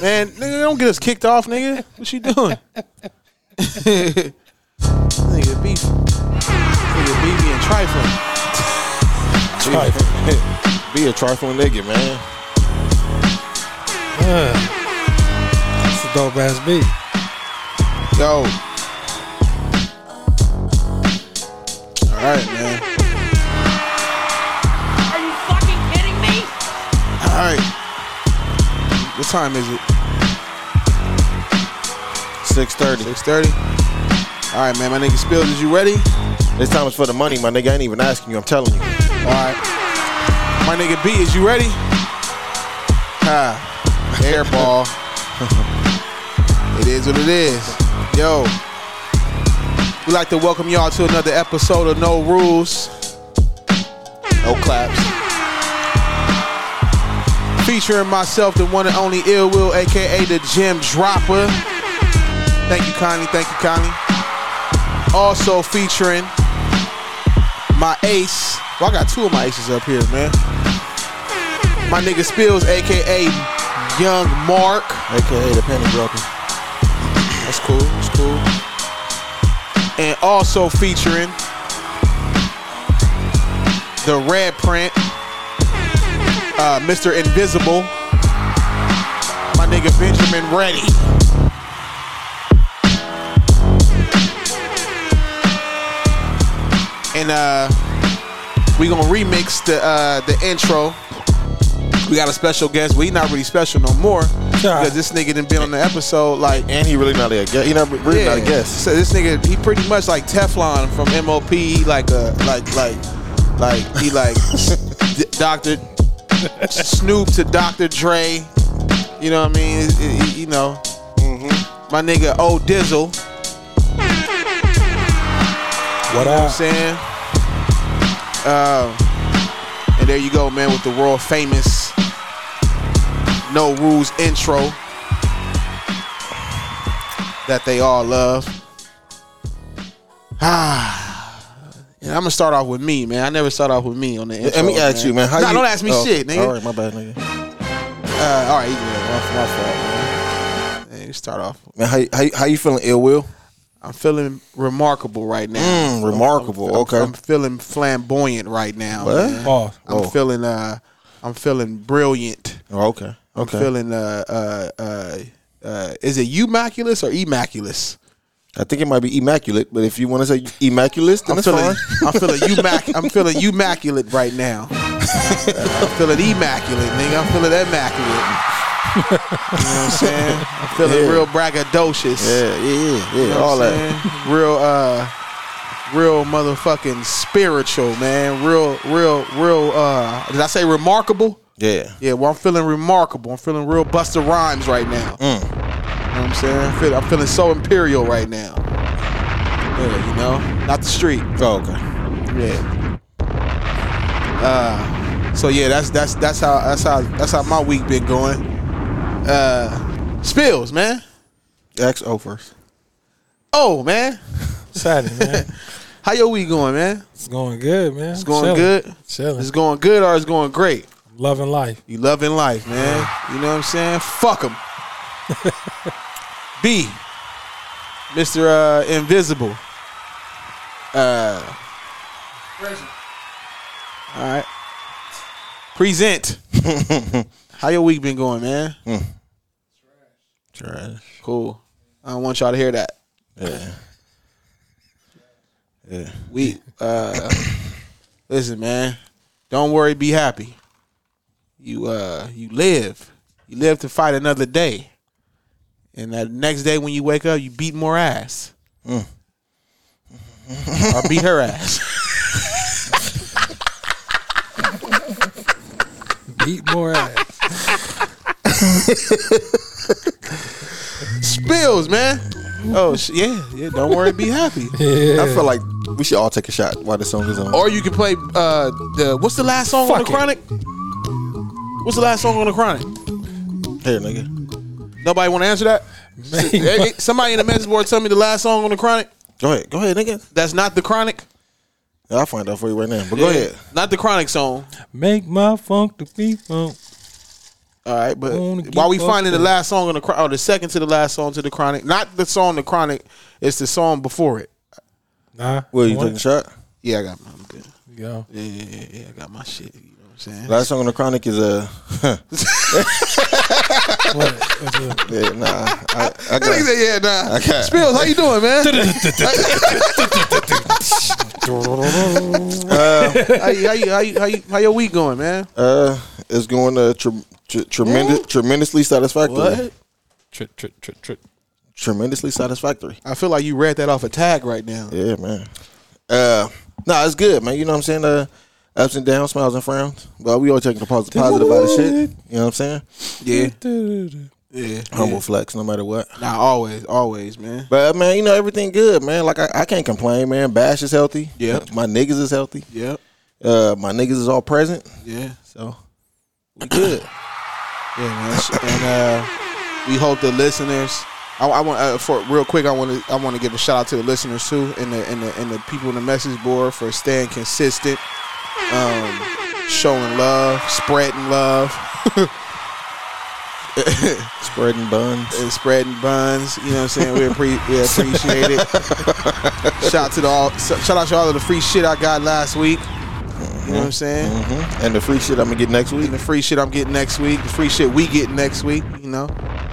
Man, nigga, don't get us kicked off, nigga. What you doing? Nigga, beef. Nigga, beef being trifling. Be a trifling nigga, man. That's a dope ass beat. Yo. Alright, man. Are you fucking kidding me? Alright. What time is it? 6:30. 6:30? Alright, man. My nigga Spills, is you ready? This time is for the money, my nigga. I ain't even asking you. I'm telling you. Alright. My nigga B, is you ready? Ha. Airball. It is what it is. Yo. We'd like to welcome y'all to another episode of No Rules, No Claps, featuring myself, the one and only Ill Will, a.k.a. the Gym Dropper. Thank you, Connie. Thank you, Connie. Also featuring my ace. Well, I got two of my aces up here, man. My nigga Spills, a.k.a. Young Mark. A.k.a. the Penny Broker. That's cool. That's cool. And also featuring the Red Print, Mr. Invisible, my nigga Benjamin Reddy. And we gonna remix the intro. We got a special guest. Well, he not really special no more. Because this nigga done been on the episode, like, and he really not a guest. He not really not a guest. So this nigga, he pretty much like Teflon from MOP. He like Dr. Snoop to Dr. Dre. You know what I mean? You know, my nigga O Dizzle. What up? You know what I'm saying? And there you go, man, with the world famous No Rules intro that they all love. And I'm going to start off with me, man. I never start off with me on the intro. Let me ask you, man. Don't ask me shit, nigga. All right, my bad, nigga. All right, my fault, man. You start off. Man, how you feeling, Ill Will? I'm feeling remarkable right now. Remarkable, okay. I'm feeling flamboyant right now. What? Oh, I'm feeling brilliant. Oh, okay. I'm feeling is it Immaculate or Immaculate? I think it might be Immaculate, but if you want to say Immaculate, then it's fine. I'm feeling Immaculate right now. I'm feeling Immaculate, nigga. I'm feeling Immaculate. You know what I'm saying? I'm feeling real braggadocious. Yeah. You know all that. Real motherfucking spiritual, man. Real did I say remarkable? Yeah, well, I'm feeling remarkable. I'm feeling real Busta Rhymes right now. You know what I'm saying? I'm feeling so imperial right now. Yeah, you know? Not the street. Oh, okay. Yeah. So yeah, that's how my week been going. Spills, man. Ask O first. Oh, man. Excited, man. How your week going, man? It's going good, man. It's going good. Chilling. It's going good or it's going great? Loving life. You loving life, man. You know what I'm saying? Fuck him. B, Mr. Invisible. Present. All right. Present. How your week been going, man? Trash. Cool. I don't want y'all to hear that. Yeah. We listen, man. Don't worry. Be happy. You live. You live to fight another day. And that next day when you wake up, you beat more ass. Or beat her ass. Beat more ass. Spills, man. Oh, yeah. Don't worry, be happy. Yeah. I feel like we should all take a shot while the song is on. Or you can play what's the last song on the Chronic? What's the last song on the Chronic? Here, nigga. Nobody want to answer that? Hey, somebody in the message board tell me the last song on the Chronic. Go ahead, nigga. That's not the Chronic. I'll find out for you right now. But go ahead. Not the Chronic song. Make my funk the beat funk. All right, but while we finding the last song on the Chronic, or the second to the last song to the Chronic, not the song the Chronic, it's the song before it. Nah. Well, you taking a shot? Yeah, I got mine. Good. Yeah. Yeah, I got my shit. You know what I'm saying? Last song on the Chronic is What? Yeah, nah. I got it. Yeah, nah. I got Spills, how you doing, man? How your week going, man? It's going tremendously satisfactory. What? Tremendously satisfactory. I feel like you read that off a tag right now. Yeah, man. It's good, man. You know what I'm saying? Ups and downs, smiles and frowns. But we always taking the positive out of shit. You know what I'm saying? Yeah. Yeah, humble flex, no matter what. Nah, always, man. But man, you know everything good, man. Like I can't complain, man. Bash is healthy. Yeah, my niggas is healthy. Yeah, my niggas is all present. Yeah, so we good. Yeah, man. And we hope the listeners. I want for real quick. I want to give a shout out to the listeners too, and the people in the message board for staying consistent, showing love, spreading love. Spreading buns. You know what I'm saying? We appreciate it. Shout out to all of the free shit I got last week. You know what I'm saying? Mm-hmm. And the free shit I'm gonna get next week. The free shit we get next week. You know?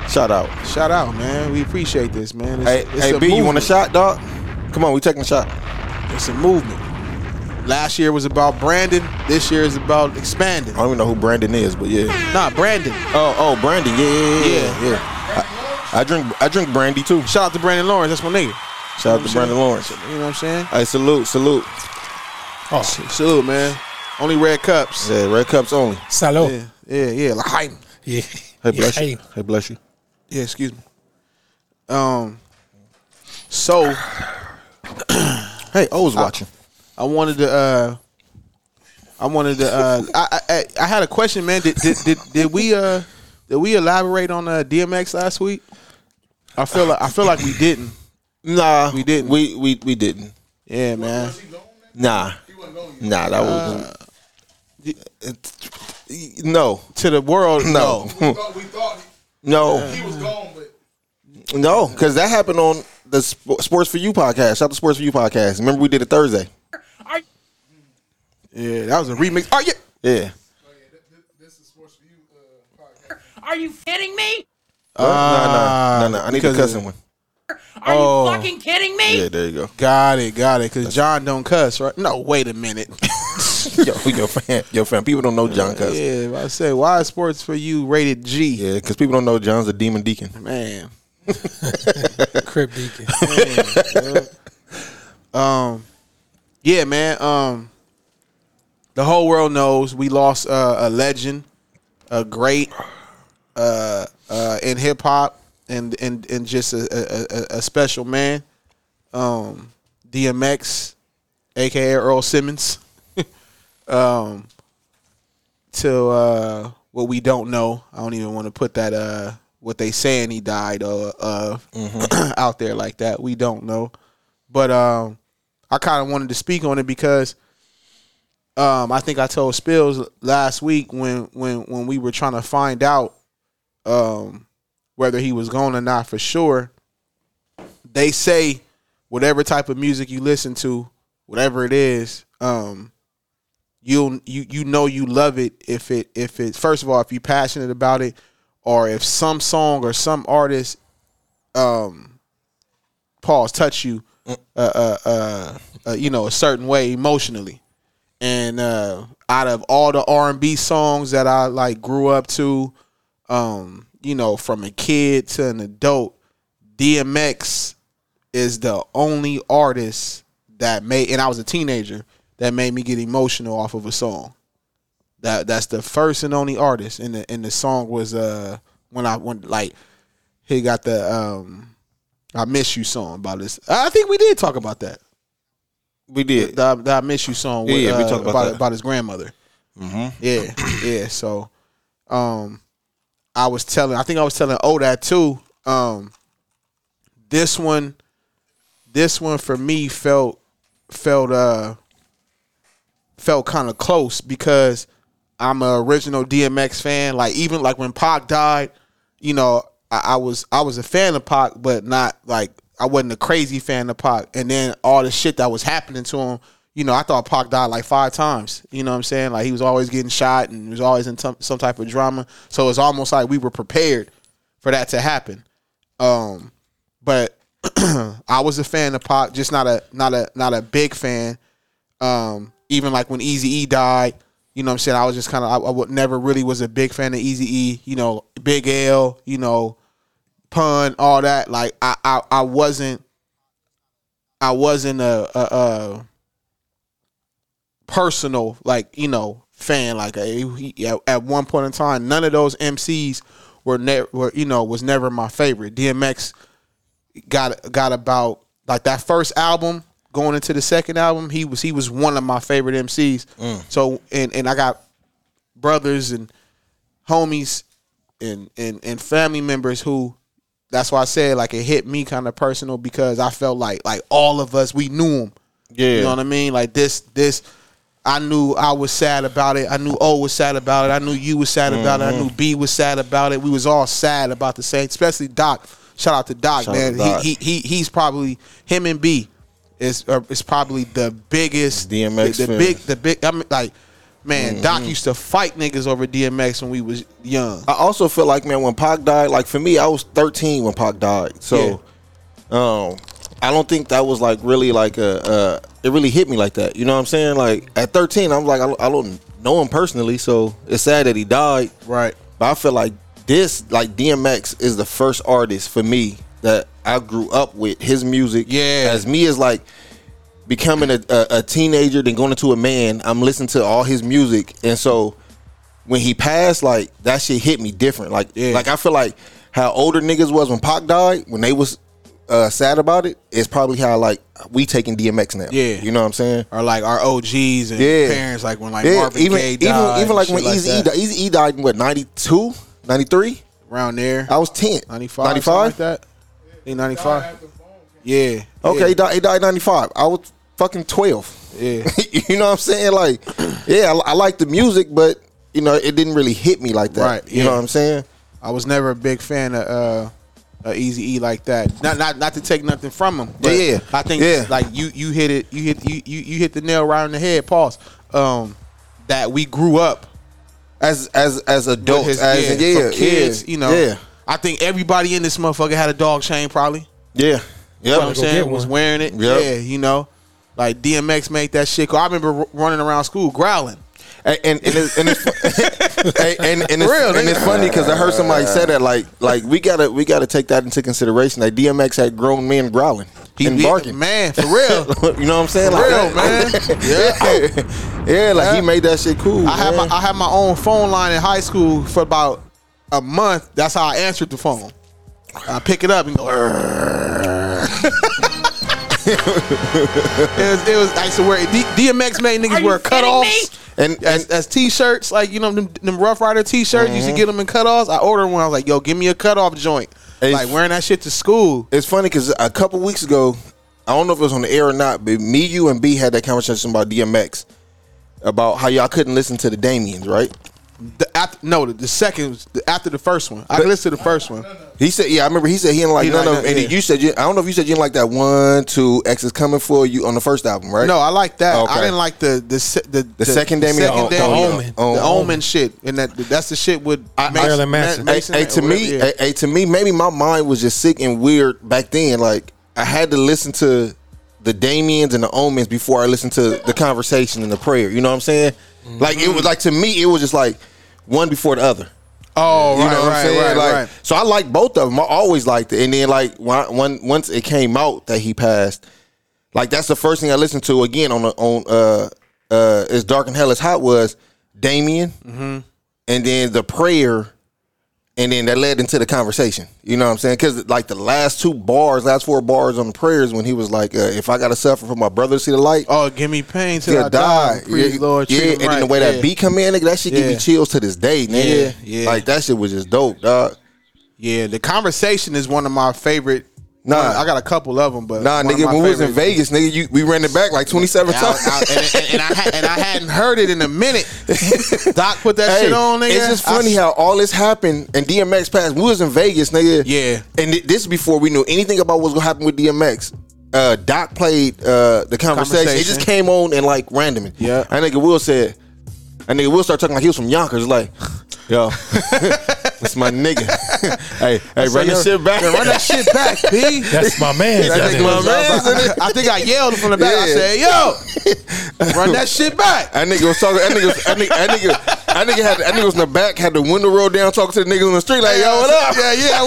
Shout out, man. We appreciate this, man. Hey, B, you want a shot, dog? Come on, we taking a shot. It's a movement. Last year was about branding. This year is about expanding. I don't even know who Brandon is, but yeah. Nah, Brandon. Oh, Brandon. Yeah. I drink brandy too. Shout out to Brandon Lawrence. That's my nigga. Shout out to Brandon Lawrence. You know what I'm saying? Hey, salute. Oh, salute, man. Only red cups. Yeah, red cups only. Salute. Yeah. Like Heim. Yeah. Hey, bless you. Yeah, excuse me. So. Hey, I was watching. I had a question, man. Did we elaborate on DMX last week? I feel like we didn't. Nah, we didn't. We didn't. Yeah, man. Nah, that was no to the world. No, we thought no. He was gone, but no, because that happened on the Sports for You podcast. Shout out to Sports for You podcast. Remember, we did it Thursday. Yeah, that was a remix. Oh, yeah. Yeah. Oh, yeah. This is Sports for You podcast. Are you kidding me? No. I need the cussing one. Are you fucking kidding me? Yeah, there you go. Got it. Because John don't cuss, right? No, wait a minute. Yo, fam. People don't know John cuss. Yeah, I say, why is Sports for You rated G? Yeah, because people don't know John's a demon deacon. Man. Crip deacon. Man, yeah, man. The whole world knows we lost a legend, a great in hip hop, and just a special man, DMX, aka Earl Simmons, to what we don't know. I don't even want to put that what they saying he died of out there like that. We don't know, but I kind of wanted to speak on it because. I think I told Spills last week when we were trying to find out whether he was gone or not for sure. They say whatever type of music you listen to, whatever it is, you know you love it if it first of all if you're passionate about it or if some song or some artist touch you you know a certain way emotionally. And out of all the R&B songs that I like grew up to, you know, from a kid to an adult, DMX is the only artist that made, and I was a teenager, that made me get emotional off of a song. That's the first and only artist. And the song was he got the I Miss You song about this. I think we did talk about that. We did. The I Miss You song with, we talked about his grandmother. Mm-hmm. Yeah. So I was telling Oda too. This one for me felt kind of close because I'm an original DMX fan. Like even like when Pac died, you know, I was a fan of Pac, but not like I wasn't a crazy fan of Pac. And then all the shit that was happening to him, you know, I thought Pac died like 5 times. You know what I'm saying? Like he was always getting shot and was always in some type of drama. So it's almost like we were prepared for that to happen. But I was a fan of Pac, just not a big fan. Even like when Eazy-E died, you know what I'm saying? I was just I never really was a big fan of Eazy-E, you know, Big L, you know, Pun, all that. Like I wasn't a personal, like, you know, fan. Like at one point in time, none of those MCs was never my favorite. DMX got about like that first album going into the second album. He was one of my favorite MCs. Mm. So and I got brothers and homies and family members who, that's why I said like it hit me kind of personal because I felt like all of us, we knew him. Yeah, you know what I mean. Like this. I knew I was sad about it. I knew O was sad about it. I knew you was sad about it. I knew B was sad about it. We was all sad about the same, especially Doc. Shout out to Doc, man. He's probably, him and B is probably the biggest DMX. The big. I mean, like, man, Doc used to fight niggas over DMX when we was young. I also feel like, man, when Pac died, like for me, I was 13 when Pac died. So, yeah. I don't think that was like really like it really hit me like that. You know what I'm saying? Like at 13, I'm like, I don't know him personally, so it's sad that he died. Right. But I feel like this, like DMX is the first artist for me that I grew up with his music. Yeah. As me is like becoming a teenager, then going into a man, I'm listening to all his music. And so when he passed, like that shit hit me different. Like, like I feel like how older niggas was when Pac died, when they was sad about it, is probably how like we taking DMX now. Yeah, you know what I'm saying? Or like our OGs and parents, like when Marvin Gaye died, even like when Eazy-E died in what, 92, 93, around there. I was 10, 95, 95, like that. Yeah, 95. Yeah. Okay, he died 95. I was fucking 12. Yeah, you know what I'm saying? Like, yeah, I like the music, but you know it didn't really hit me like that. Right. You know what I'm saying? I was never a big fan of Eazy-E like that. Not to take nothing from him. But yeah, I think like you hit it. You hit the nail right on the head. Pause. That we grew up as adults, kids. You know, I think everybody in this motherfucker had a dog chain, probably. Yeah, you know what I'm saying? Was wearing it. Yep. Yeah, you know, like DMX made that shit. I remember running around school growling. And it's funny because I heard somebody say that like we gotta take that into consideration. Like DMX had grown men growling and barking, man, for real. You know what I'm saying? For like, real, man. He made that shit cool. I had my own phone line in high school for about a month. That's how I answered the phone. I pick it up and go. it was. I used to wear DMX made niggas wear cutoffs and as t-shirts, like, you know, them Rough Rider t-shirts. You should get them in cutoffs. I ordered one. I was like, yo, give me a cutoff joint. Like wearing that shit to school. It's funny because a couple weeks ago, I don't know if it was on the air or not, but me, you, and B had that conversation about DMX, about how y'all couldn't listen to the Damians, right? The second, after the first one. I listened to the first one. He said, yeah, I remember he said he didn't like none of them. And you said, I don't know if you said you didn't like that 1, 2, X is coming for you on the first album, right? No, I like that. Okay. I didn't like the second Damien. The Omen. The Omen shit. And that's the shit with Marilyn Manson. To me, maybe my mind was just sick and weird back then. Like, I had to listen to the Damians and the Omens before I listened to the Conversation and the Prayer. You know what I'm saying? Like, it was like, to me, it was just like one before the other. Oh, you know what I'm saying? Right. So I like both of them. I always liked it. And then, like, once it came out that he passed, like, that's the first thing I listened to again on "It's Dark and Hell Is Hot" was Damien, mm-hmm. and then the prayer, and then that led into the conversation. You know what I'm saying? Because like the last four bars on the prayers when he was like, if I got to suffer for my brother to see the light. Oh, give me pain till I die. Praise Lord. Yeah, and then the way that beat come in, nigga, that shit give me chills to this day, nigga. Yeah. Like that shit was just dope, dog. Yeah, the conversation is one of my favorite. Nah, I got a couple of them, but nigga, when we was in Vegas, nigga, we ran it back like 27 times, and I hadn't heard it in a minute. Doc put that shit on, nigga. It's just funny how all this happened and DMX passed. We was in Vegas, nigga. Yeah, and this before we knew anything about what's gonna happen with DMX. Doc played the conversation. It just came on and like randomly. Yeah, and nigga Will said, and nigga Will started talking like he was from Yonkers, like, yo. That's my nigga. Hey, run that shit back. Run that shit back, B. That's my man. I think I yelled from the back. Yeah. I said, yo, run that shit back. That nigga was talking. That nigga was in the back, had the window rolled down, talking to the niggas on the street, like, yo, what up? Yeah,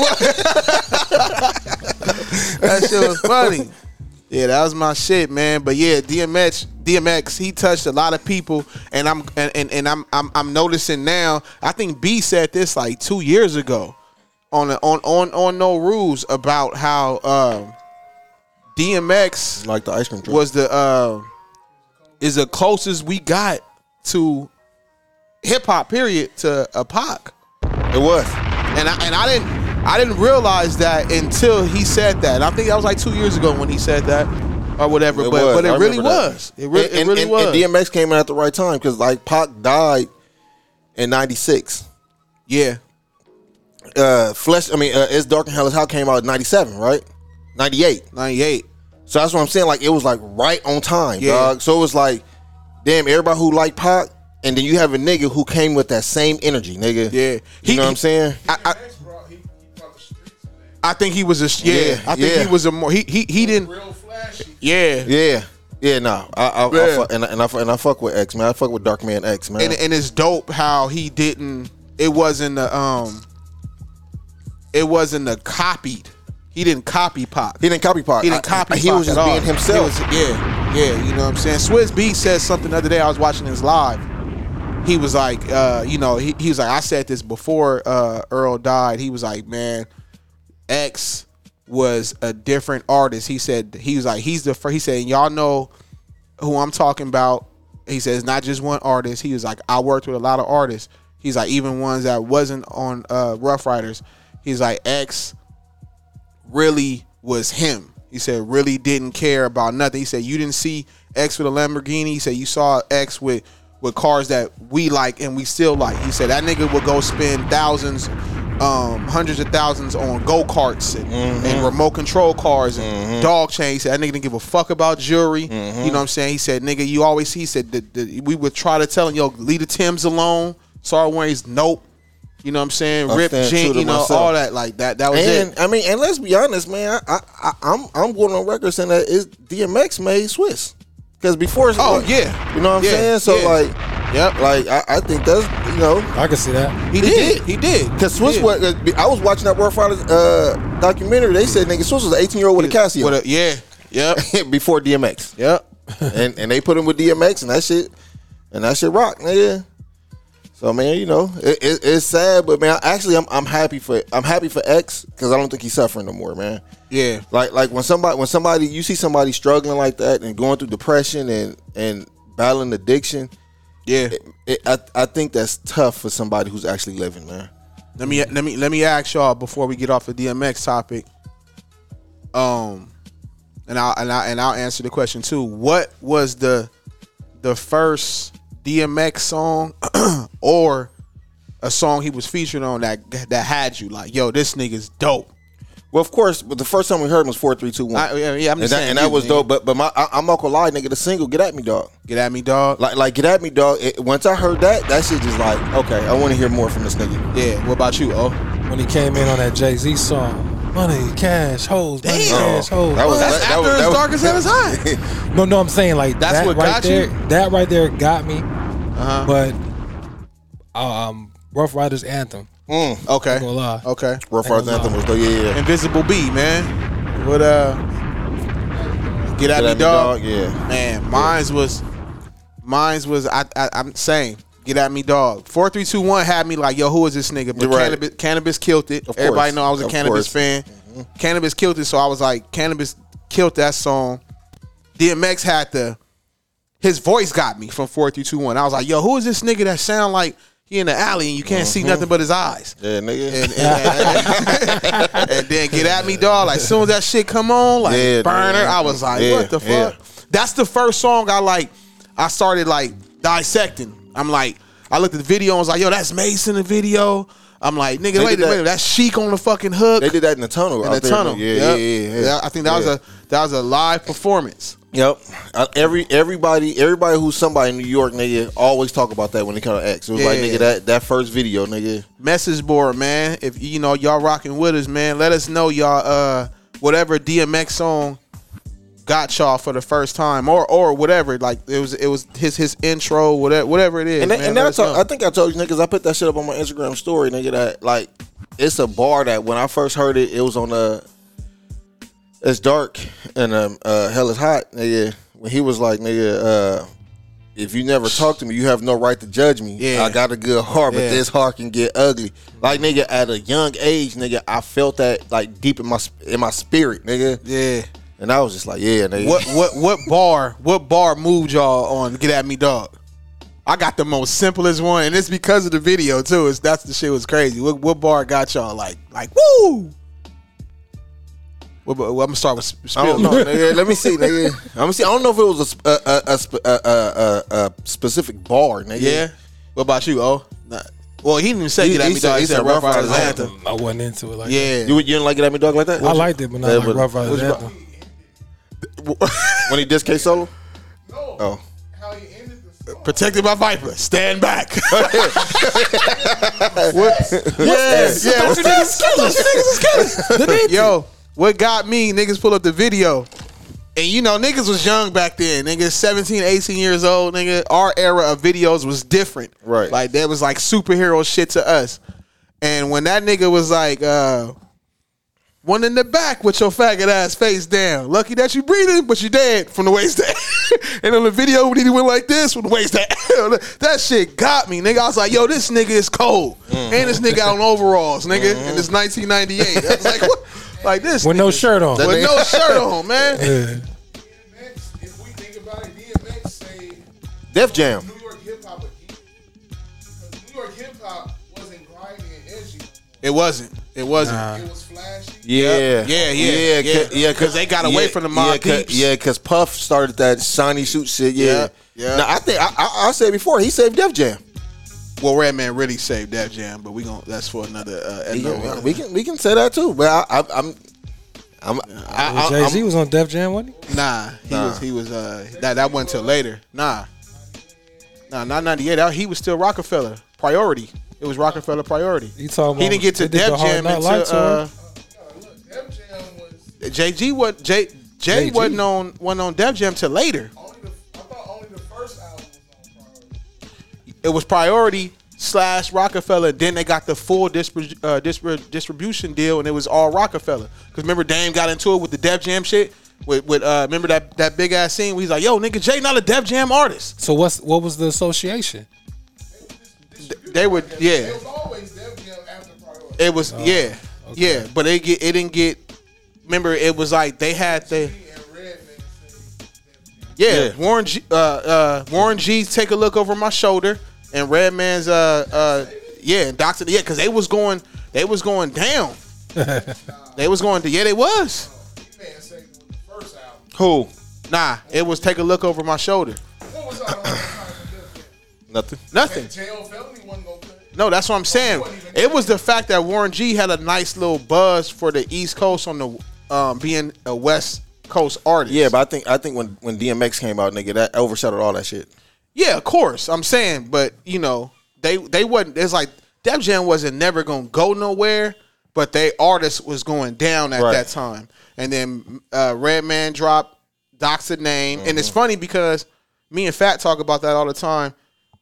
what? That shit was funny. Yeah, that was my shit, man. But yeah, DMX, he touched a lot of people, and I'm noticing now. I think B said this like 2 years ago on No Rules about how DMX like the ice cream truck was is the closest we got to hip hop period to a Pac. It was, and I didn't realize that until he said that. And I think that was like 2 years ago when he said that or whatever. But it really was. It really was. And DMX came in at the right time because like Pac died in 96. Yeah. It's Dark and Hell is How came out in 97, right? 98. So that's what I'm saying. Like it was like right on time, dog. So it was like, damn, everybody who liked Pac, and then you have a nigga who came with that same energy, nigga. Yeah. You know what I'm saying? I think he was a he was a more he didn't real flashy. No. I fuck with X, man. I fuck with Darkman X, man. And it's dope how he didn't. It wasn't a copied. He didn't copy Pac. He was just being himself. You know what I'm saying? Swizz B said something the other day. I was watching his live. He was like, he was like, I said this before Earl died. He was like, man, X was a different artist. He said, he was like, he's the first. He said, y'all know who I'm talking about. He says, not just one artist. He was like, I worked with a lot of artists. He's like, even ones that wasn't on Rough Riders. He's like, X really was him. He said, really didn't care about nothing. He said, you didn't see X with a Lamborghini. He said, you saw X with cars that we like and we still like. He said, that nigga would go spend hundreds of thousands on go-karts and remote control cars and dog chains. He said, that nigga didn't give a fuck about jewelry. Mm-hmm. You know what I'm saying? He said, nigga, you always, he said, we would try to tell him, yo, leave the Timbs alone. Sorry, wearing his nope. You know what I'm saying? Rip Jean, you know, all that like that. That was it. I mean, and let's be honest, man. I'm going on record saying that it's DMX made Swiss. Because before it's you know what I'm saying? So I think that's, you know, I can see that. He did. Because Swiss was, I was watching that Rough Riders documentary. They said nigga Swiss was an 18-year-old with a Casio. Before DMX. Yep. and they put him with DMX and that shit rocked, nigga. So man, you know, it's sad, but man, actually I'm happy for X because I don't think he's suffering no more, man. Yeah. Like when somebody you see somebody struggling like that and going through depression and battling addiction. Yeah. I think that's tough for somebody who's actually living, man. Let me ask y'all before we get off the DMX topic. I'll answer the question too. What was the first DMX song or a song he was featured on that had you like, yo, this nigga's dope? Well, of course, but the first time we heard him was 4, 3, 2, 1. That was dope. But I'm not gonna lie, nigga, the single Get at Me Dog. Like Get at Me Dog. Once I heard that shit just like, okay, I want to hear more from this nigga. Yeah. What about you, O? When he came in on that Jay-Z song, money, cash, hoes, money, cash, hoes. That's after As Dark As Heaven's High. No, I'm saying like that's that what right got there. You. That right there got me. But Rough Riders Anthem. Okay. I'm gonna lie. Okay. Rough Riders Anthem was dope. Yeah. Invisible B, man. What Get At Me Dog. Yeah. Man, mine's was I'm saying Get at me, dog. 4, 3, 2, 1 had me like, yo, who is this nigga? But right. Cannabis killed it. Everybody know I was a Cannabis fan. Mm-hmm. Cannabis killed it, so I was like, Cannabis killed that song. DMX had his voice got me from 4, 3, 2, 1. I was like, yo, who is this nigga that sound like he in the alley and you can't see nothing but his eyes? Yeah, nigga. And then Get at me, dog. Like, as soon as that shit come on, like burner, I was like, what the fuck? Yeah. That's the first song I started like dissecting. I'm like, I looked at the video and was like, yo, that's Mace in the video. I'm like, nigga, wait a minute, that's Chic on the fucking hook. They did that in the tunnel. Yeah. I think that was a live performance. Yep. Everybody who's somebody in New York, nigga, always talk about that when they come to X. It was like, nigga, that first video, nigga. Message board, man. If you know y'all rocking with us, man, let us know y'all whatever DMX song got y'all for the first time or whatever. Like it was his intro, whatever it is. I think I told you niggas I put that shit up on my Instagram story, nigga, that like it's a bar that when I first heard it, it was on It's Dark and Hell Is Hot, nigga. When he was like, nigga, if you never talk to me, you have no right to judge me. Yeah. I got a good heart, but this heart can get ugly. Like, nigga, at a young age, nigga, I felt that like deep in my spirit, nigga. Yeah. And I was just like, yeah, nigga. What bar moved y'all on Get at me, dog? I got the most simplest one, and it's because of the video too. That's the shit was crazy. What bar got y'all like woo? Well, I'm gonna start with Spill. I don't know, nigga. Let me see, nigga. I don't know if it was a specific bar, nigga. Yeah. What about you, O? Well, he didn't even say Get at me, dog. He said Rough Riders Anthem. I wasn't into it like that. You didn't like Get at me, dog, like that? I liked it, but not like Rough Riders Anthem. When he dissed K Solo? No. Oh. How he ended the song. Protected by Viper. Stand back. What? Those niggas is killers. Yo, what got me, niggas pull up the video. And you know, niggas was young back then. Niggas 17, 18 years old, nigga. Our era of videos was different. Right. Like, that was like superhero shit to us. And when that nigga was like, one in the back with your faggot ass face down. Lucky that you breathing, but you dead from the waist down. And on the video, he went like this from the waist down. That shit got me, nigga. I was like, yo, this nigga is cold. Mm-hmm. And this nigga on overalls, nigga. Mm-hmm. And it's 1998. I was like, what? Like this. With nigga. No shirt on. With no shirt on, man. Yeah. DMX, if we think about it, DMX say Def Jam. New York hip hop. New York hip hop wasn't grinding and edgy. It wasn't. Nah. It was flashy. Yeah. Because they got away from the mob peeps. Yeah, because Puff started that shiny suit shit. Yeah. Now I think I said before he saved Def Jam. Well, Redman really saved Def Jam, but that's for another. We can say that too. But I'm Jay-Z was on Def Jam, wasn't he? Nah, he was. That wasn't till later. Nah, not 98. He was still Rockefeller Priority. It was Rockefeller Priority. He didn't get to Def Jam until Jay wasn't on Def Jam till later. I thought only the first album was on Priority. It was Priority / Rockefeller. Then they got the full distribution deal, and it was all Rockefeller. Because remember, Dame got into it with the Def Jam shit. With remember that big ass scene where he's like, "Yo, nigga, Jay not a Def Jam artist." So what was the association? They were, yeah. It was always Def Jam after Priority. It was, yeah. But it didn't get. Remember, it was like they had the. Yeah, Warren G. Take a Look Over My Shoulder and Redman's. And Doctor. Yeah, because they was going down. They was. Who? Nah, it was Take a Look Over My Shoulder. What was that? Nothing. No, that's what I'm saying. It was the fact that Warren G had a nice little buzz for the East Coast on the being a West Coast artist. Yeah, but I think when DMX came out, nigga, that overshadowed all that shit. Yeah, of course. I'm saying, but you know, they wasn't. It's like Def Jam wasn't never gonna go nowhere, but they artists was going down at that time. And then Redman dropped Doc's a Name, and it's funny because me and Fat talk about that all the time.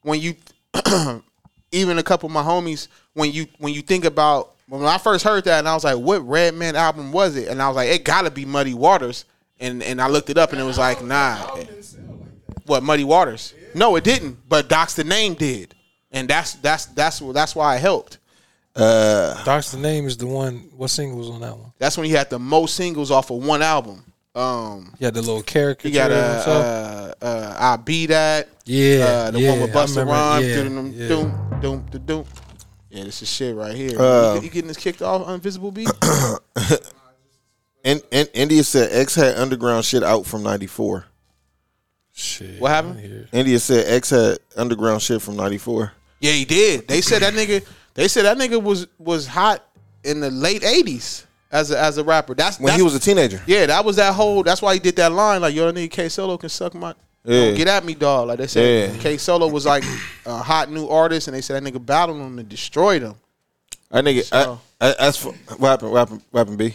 When you, even a couple of my homies, when you think about, when I first heard that and I was like, what Redman album was it? And I was like, it gotta be Muddy Waters. And I looked it up and it was like, nah. What, Muddy Waters? Yeah. No, it didn't. But Doc's the Name did. And that's why it helped. Doc's the Name is the one. What single was on that one? That's when he had the most singles off of one album. Yeah, the little caricature. He got I Be That. Yeah, the one with Busta Rhymes. Yeah. Doom. Yeah, this is shit right here. You getting this kicked off? Invisible Beat. And India said X had underground shit out from '94. Shit. What happened? India said X had underground shit from '94. Yeah, he did. They said that nigga. They said that nigga was hot in the late '80s as a rapper. That's when he was a teenager. Yeah, that was that whole. That's why he did that line like, "Yo, that nigga K Solo can suck my." Yeah. Get at me, dog. Like they said, yeah. K Solo was like a hot new artist, and they said that nigga battled him and destroyed him. That nigga. So. That's for, what happened, B.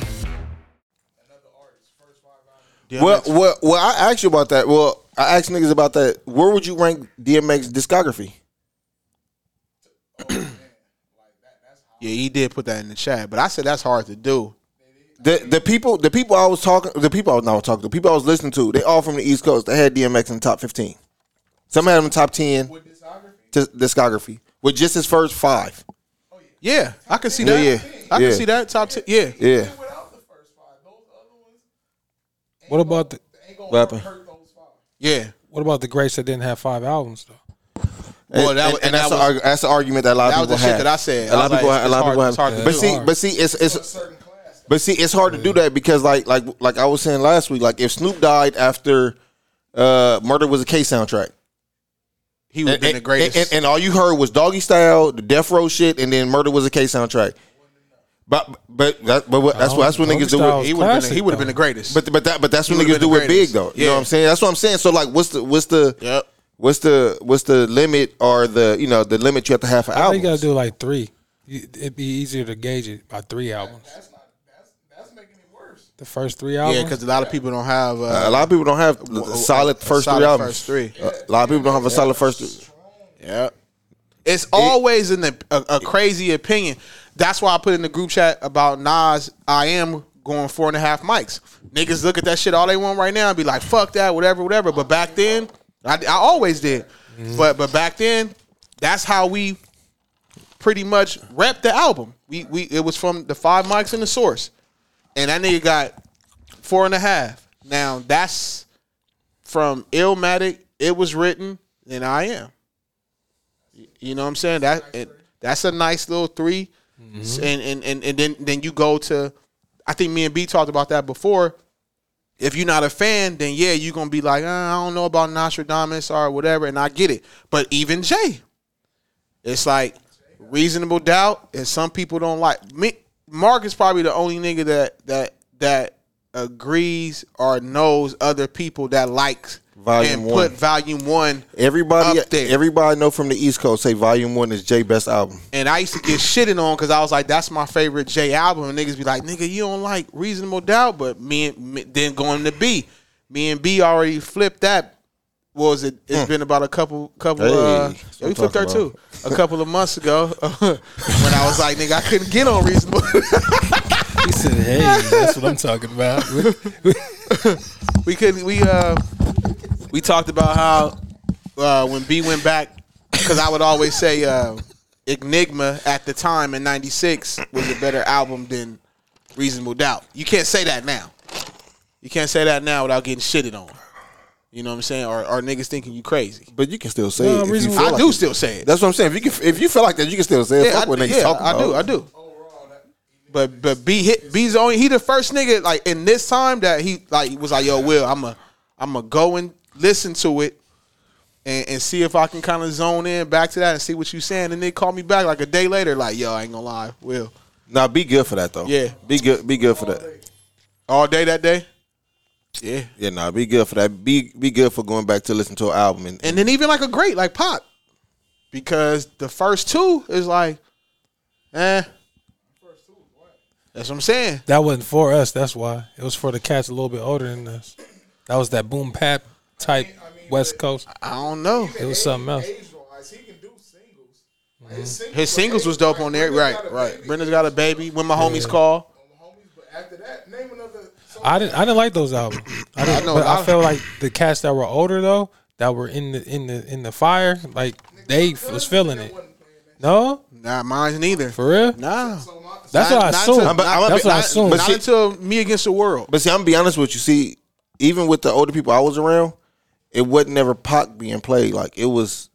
DMX. Well, I asked you about that. Well, I asked niggas about that. Where would you rank DMX discography? Yeah, he did put that in the chat, but I said that's hard to do. The people I was listening to, they all from the East Coast. They had DMX in the top 15. Some had him in the top 10. With discography, with just his first 5. Oh, yeah, I can see that. Yeah, I can see that top 10. Yeah, yeah. What about the weapon? Yeah. What about the greats that didn't have 5 albums though? Well, that's the argument that a lot of people have. That was the shit that I said. A lot of people have. But it's hard to do that because like I was saying last week, like if Snoop died after Murder Was a Case soundtrack, he would have been the greatest. And all you heard was Doggy Style, the Death Row shit, and then Murder Was a Case soundtrack. But that's what niggas do. He would have been the greatest. But that's what niggas do with Big though. You know what I'm saying? That's what I'm saying. So like, what's the limit or the limit you have to have for albums? You gotta do like 3. It'd be easier to gauge it by 3 albums. That's making it worse. The first 3 albums. Yeah, because a lot of people don't have. A lot of people don't have solid first 3 albums. A lot of people don't have a solid first 3. Yeah. It's always in a crazy opinion. That's why I put in the group chat about Nas. I am going 4.5 mics. Niggas look at that shit all they want right now and be like, fuck that, whatever. But back then, I always did. But back then, that's how we pretty much repped the album. It was from the 5 mics and the source. And that nigga got 4.5. Now, that's from Illmatic. It was written, and I am. You know what I'm saying? That's a nice little 3. Mm-hmm. And then you go to, I think me and B talked about that before. If you're not a fan, then yeah, you're going to be like, I don't know about Nostradamus or whatever, and I get it. But even Jay, it's like reasonable doubt, and some people don't like me. Mark is probably the only nigga that agrees or knows other people that likes Volume 1. Put Volume 1 up there. Everybody I know from the East Coast say Volume 1 is Jay's best album. And I used to get shitted on because I was like, that's my favorite Jay album. And niggas be like, nigga, you don't like Reasonable Doubt, but then going to B. Me and B already flipped that. What was it? It's been about a couple. We flipped her too. A couple of months ago when I was like, nigga, I couldn't get on Reasonable. He said, hey, that's what I'm talking about. We talked about how when B went back, because I would always say Enigma at the time in '96 was a better album than Reasonable Doubt. You can't say that now. You can't say that now without getting shitted on. You know what I'm saying? Or niggas thinking you crazy. But you can still say it. I do still say it. That's what I'm saying. If you feel like that, you can still say it. Yeah, fuck what niggas talking about. I do. But B's only the first nigga like in this time that he like was like, yo, Will, I'm a go and listen to it and see if I can kind of zone in back to that and see what you saying. And they call me back like a day later, like, yo, I ain't gonna lie, Will. Nah, be good for that though. Yeah. Be good for that. All day that day? Yeah. Yeah, nah, be good for that. Be good for going back to listen to an album. And then even like a great, like Pop. Because the first two is like, eh. First two, what? That's what I'm saying. That wasn't for us, that's why. It was for the cats a little bit older than us. That was that boom pap type West Coast. I don't know. It was something else. Age-wise, he can do singles. Mm-hmm. His singles was dope on there. Right. Brenda's Got a Baby. When My Homies Call. But after that, name another song. I didn't like those albums. I felt like the cats that were older though, that were in the fire, like they was feeling it. No? Not mine neither. For real? Nah. That's what I assumed. That's what I assumed. Not until Me Against the World. But see, I'm gonna be honest with you. See, even with the older people I was around, it wasn't ever Pac being played. Like it was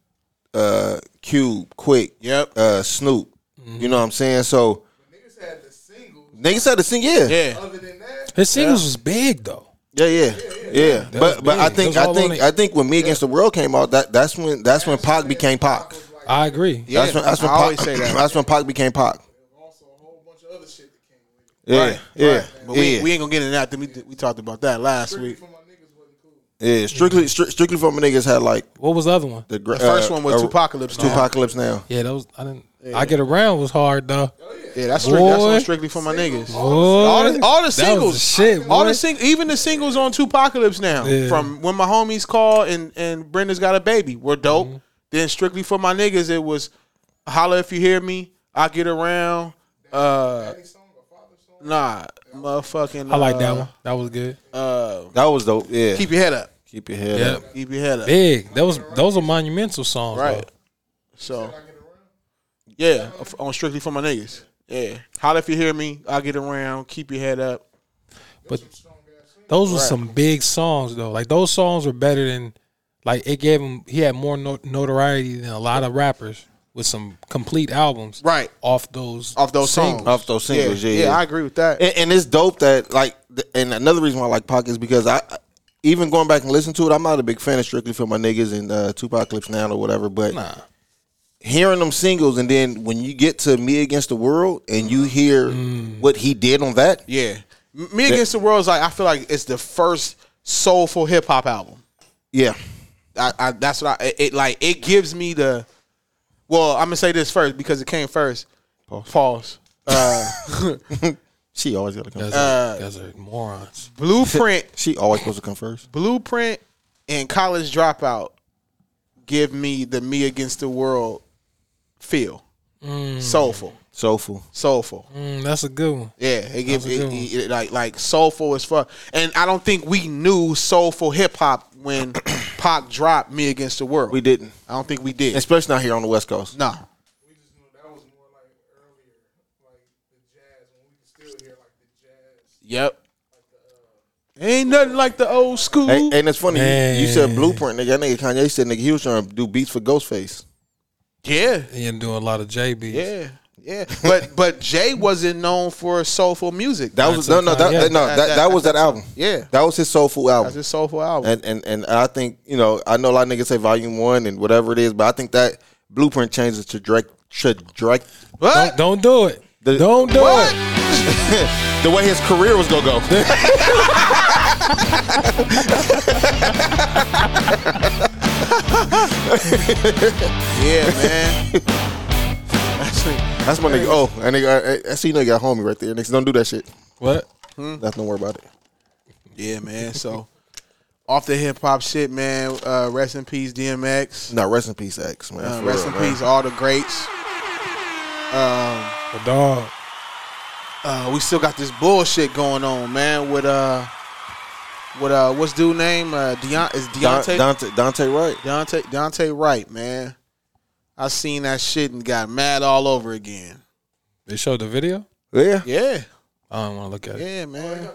Cube, Quick, Snoop. Mm-hmm. You know what I'm saying? So niggas had to sing, yeah. Other than that, his singles was big though. Yeah. But I think when Me Against the World came out, that's when Pac became Pac. I agree. Yeah, that's when I always say that. That's when Pac became Pac. Also a whole bunch of other shit that came with it. Yeah. But we ain't gonna get into that. We talked about that last week. For my niggas wasn't cool. Yeah, strictly for my niggas had like. What was the other one? The first one was Tupacalypse. Tupacalypse Now. Yeah, those I didn't. Yeah. I Get Around was hard though. Yeah, that's strictly for my niggas. All the singles, shit, all the singles, even the singles on Tupacalypse Now, from When My Homies Call and Brenda's Got a Baby were dope. Mm-hmm. Then strictly for my niggas, it was Holla If You Hear Me, I Get Around. Motherfucking. I like that one. That was good. That was dope. Yeah, Keep Your Head Up. Keep Your Head Up. Keep Your Head Up. Big. Those are monumental songs, right? Though. So. Yeah, on strictly for my niggas. Yeah, Holla If You Hear Me, I Get Around, Keep Your Head Up. But those were some big songs though. Like those songs were better than, like it gave him. He had more notoriety than a lot of rappers with some complete albums. Right off those singles. Yeah, I agree with that. And it's dope that like. And another reason why I like Pac is because I even going back and listening to it, I'm not a big fan of strictly for my niggas and Tupacalypse Now or whatever. But nah. Hearing them singles, and then when you get to Me Against the World, and you hear what he did on that, Me Against the World is like I feel like it's the first soulful hip hop album. Yeah, I that's what it gives me the. Well, I'm gonna say this first because it came first. Pause. She always gotta come. Guys are morons. Blueprint. She always supposed to come first. Blueprint and College Dropout give me the Me Against the World. Feel soulful. That's a good one. Yeah, it gives it like soulful as fuck. And I don't think we knew soulful hip hop when Pac dropped Me Against the World. We didn't. I don't think we did, especially not here on the West Coast. No. We just knew that was more like earlier, like the jazz, when we could still hear like the jazz. Yep. Ain't nothing like the old school. And it's funny, you said Blueprint, nigga. That nigga Kanye said, nigga, he was trying to do beats for Ghostface. Yeah, he been doing a lot of Jay beats. Yeah. But Jay wasn't known for soulful music. That was that album. Yeah, that was his soulful album. That's his soulful album. And I think, you know, I know a lot of niggas say Volume 1 and whatever it is, but I think that Blueprint changes to Drake. What? Don't do it. Don't do it. The way his career was gonna go. Yeah, man. That's my nigga. Oh, and I see you know you got homie right there. Niggas, don't do that shit. What? Don't worry about it. Yeah, man. So off the hip hop shit, man. Rest in peace, DMX. No, rest in peace, X, man. Rest in peace, all the greats. The dog. We still got this bullshit going on, man. With what's dude name? Dante Wright, man. I seen that shit and got mad all over again. They showed the video? Yeah. I don't want to look at it. Yeah, man. Oh,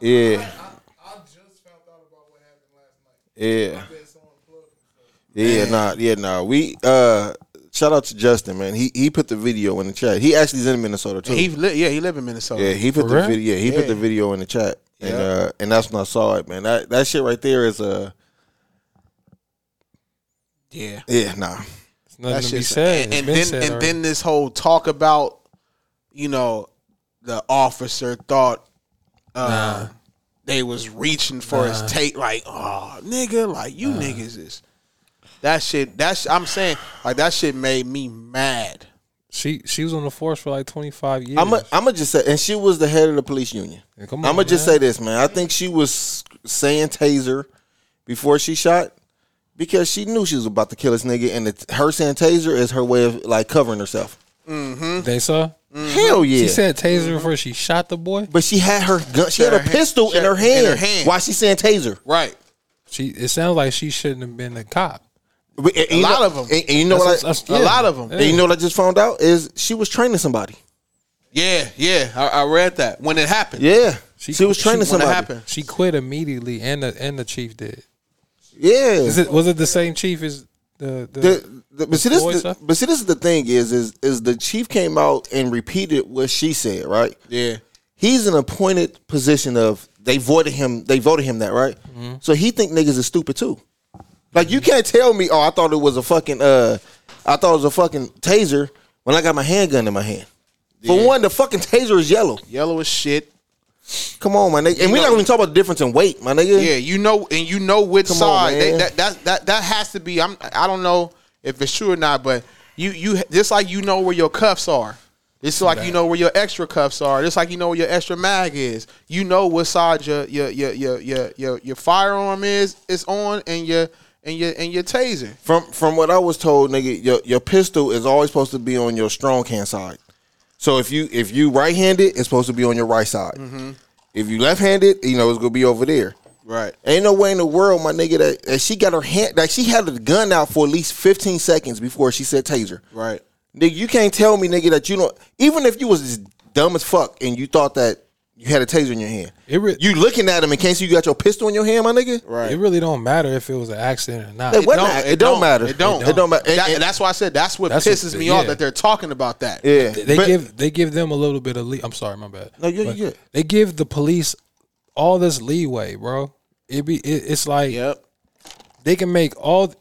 yeah. I just found out about what happened last night. Yeah. Yeah, nah. We shout out to Justin, man. He put the video in the chat. He actually is in Minnesota too. He live in Minnesota. Yeah, he put the video. He put the video in the chat. And and that's when I saw it, man. That shit right there is It's nothing to be said. And then this whole talk about, you know, the officer thought they was reaching for his tape, like, oh, nigga, like, you niggas is. That shit, I'm saying, like, that shit made me mad. She was on the force for like 25 years. I'ma just say, and she was the head of the police union. Yeah, come on, I'ma just say this, man. I think she was saying taser before she shot because she knew she was about to kill this nigga, and her saying taser is her way of like covering herself. Mm-hmm. They saw. Mm-hmm. Hell yeah. She said taser before she shot the boy, but she had her gun. She had a pistol in her hand. Why she saying taser? Right. It sounds like she shouldn't have been a cop. A lot of them. And you know what I just found out is she was training somebody. Yeah. I read that when it happened. Yeah, she was training somebody. She quit immediately, and the chief did. Yeah, was it the same chief as this is the thing is the chief came out and repeated what she said, right? Yeah, he's in an appointed position of they voted him that, right? Mm-hmm. So he think niggas is stupid too. Like, you can't tell me, oh, I thought it was a fucking taser when I got my handgun in my hand. Yeah. For one, the fucking taser is yellow. Yellow as shit. Come on, my nigga. And we're not even talking about the difference in weight, my nigga. Yeah, you know which side. That has to be, I don't know if it's true or not, but you just like you know where your cuffs are. It's like you know where your extra cuffs are. It's like you know where your extra mag is. You know what side your firearm is on, and your taser. From what I was told, nigga, your pistol is always supposed to be on your strong hand side. So if you right handed, it's supposed to be on your right side. Mm-hmm. If you left handed, you know it's gonna be over there. Right. Ain't no way in the world, my nigga, that she got her hand, like she had the gun out for at least 15 seconds before she said taser. Right. Nigga, you can't tell me, nigga, that you don't. Even if you was as dumb as fuck and you thought that you had a taser in your hand, you looking at him in case you got your pistol in your hand, my nigga. Right. It really don't matter if it was an accident or not. It don't matter. It don't matter. And that's why I said that's what pisses me off, that they're talking about that. Yeah. They give them a little bit of leeway. I'm sorry, my bad. No, you're good. They give the police all this leeway, bro. It's like, yep, they can make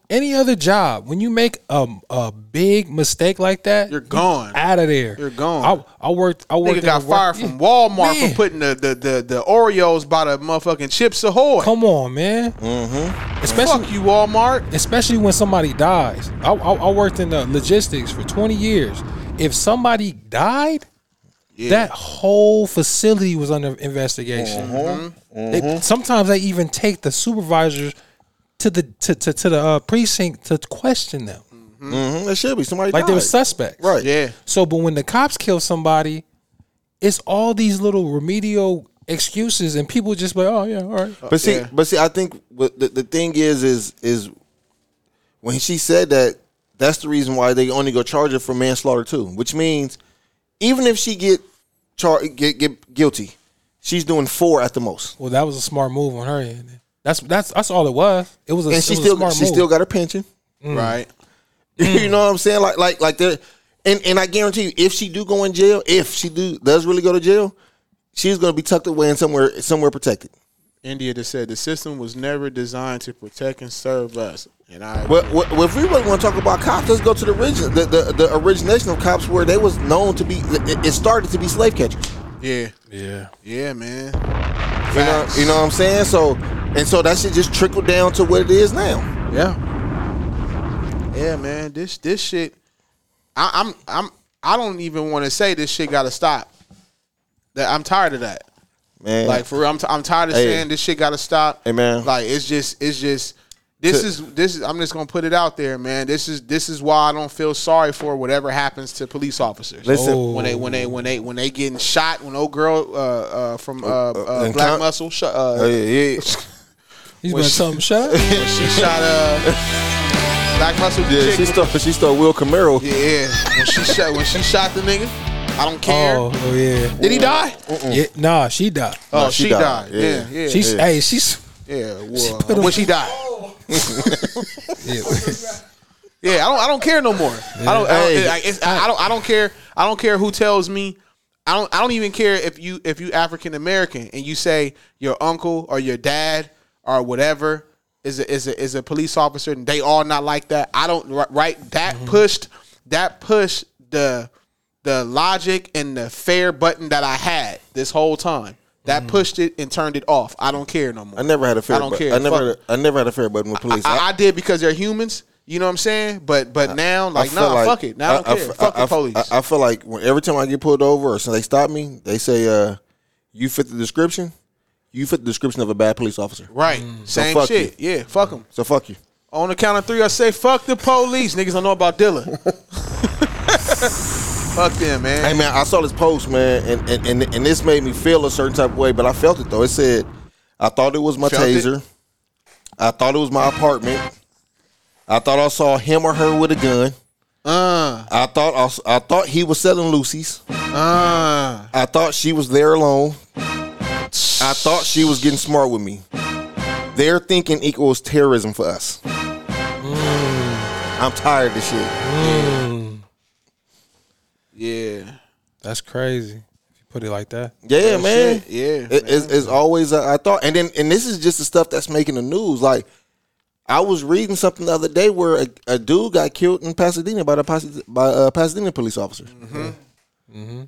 any other job. When you make a big mistake like that, you're gone. Out of there. You're gone. I worked. Nigga got fired from Walmart for putting the Oreos by the motherfucking Chips Ahoy. Come on, man. Mm-hmm. Especially, fuck you, Walmart. Especially when somebody dies. I worked in the logistics for 20 years. If somebody died, that whole facility was under investigation. Mm-hmm. Mm-hmm. Sometimes they even take the supervisors to the precinct to question them. Mm-hmm. Mm-hmm. There should be somebody like died. They were suspects, right? Yeah. So, but when the cops kill somebody, it's all these little remedial excuses, and people just like, oh yeah, all right. But see, I think the thing is when she said that, that's the reason why they only go charge her for manslaughter too, which means even if she get guilty, she's doing 4 at the most. Well, that was a smart move on her end. That's all it was. It was a, and she still got her pension, right? Mm. You know what I'm saying? Like there, and I guarantee you, if she do go in jail, if she does really go to jail, she's gonna be tucked away in somewhere protected. India just said the system was never designed to protect and serve us. And well, if we really want to talk about cops, let's go to the origin, the origination of cops, where they was known to be. It started to be slave catchers. Yeah, man. You know what I'm saying? So that shit just trickled down to what it is now. Yeah, man. This shit, I don't even want to say this shit got to stop. That I'm tired of that, man. Like, for real, I'm tired of saying this shit got to stop. Hey, man. Like, it's just. This is. I'm just gonna put it out there, man. This is why I don't feel sorry for whatever happens to police officers. Listen, when they getting shot, when old girl from Black Muscle shot. He's been something shot. She shot Black Muscle. Yeah, she stole Will Camaro. Yeah. When she shot the nigga, I don't care. Oh yeah. Did he die? Yeah, nah, she died. Oh, she died. Yeah. When she died. Yeah, I don't care no more. Yeah. I don't care. I don't care who tells me. I don't even care if you African American and you say your uncle or your dad or whatever is a police officer and they all not like that. I don't pushed the logic and the fair button that I had this whole time. That pushed it and turned it off. I don't care no more. I never had a fear. I don't care. I never had a fear button with police. I did because they're humans. You know what I'm saying? But now, like, no, like, fuck it. Now I don't care. Fuck the police. I feel like every time I get pulled over or so they stop me, they say, "You fit the description. You fit the description of a bad police officer." Right. Same so shit. You. Yeah. Fuck them. So fuck you. On the count of three, I say, "Fuck the police." Niggas don't know about Dilla. Fuck them, man. Hey, man, I saw this post, man, and this made me feel a certain type of way, but I felt it, though. It said, I thought it was my taser. I thought it was my apartment. I thought I saw him or her with a gun. I thought he was selling Lucy's. I thought she was there alone. I thought she was getting smart with me. Their thinking equals terrorism for us. I'm tired of this shit. Yeah, that's crazy. If you put it like that, yeah, that man. Shit. Yeah, it's always I thought, and then and this is just the stuff that's making the news. Like I was reading something the other day where a dude got killed in Pasadena by a Pasadena police officer.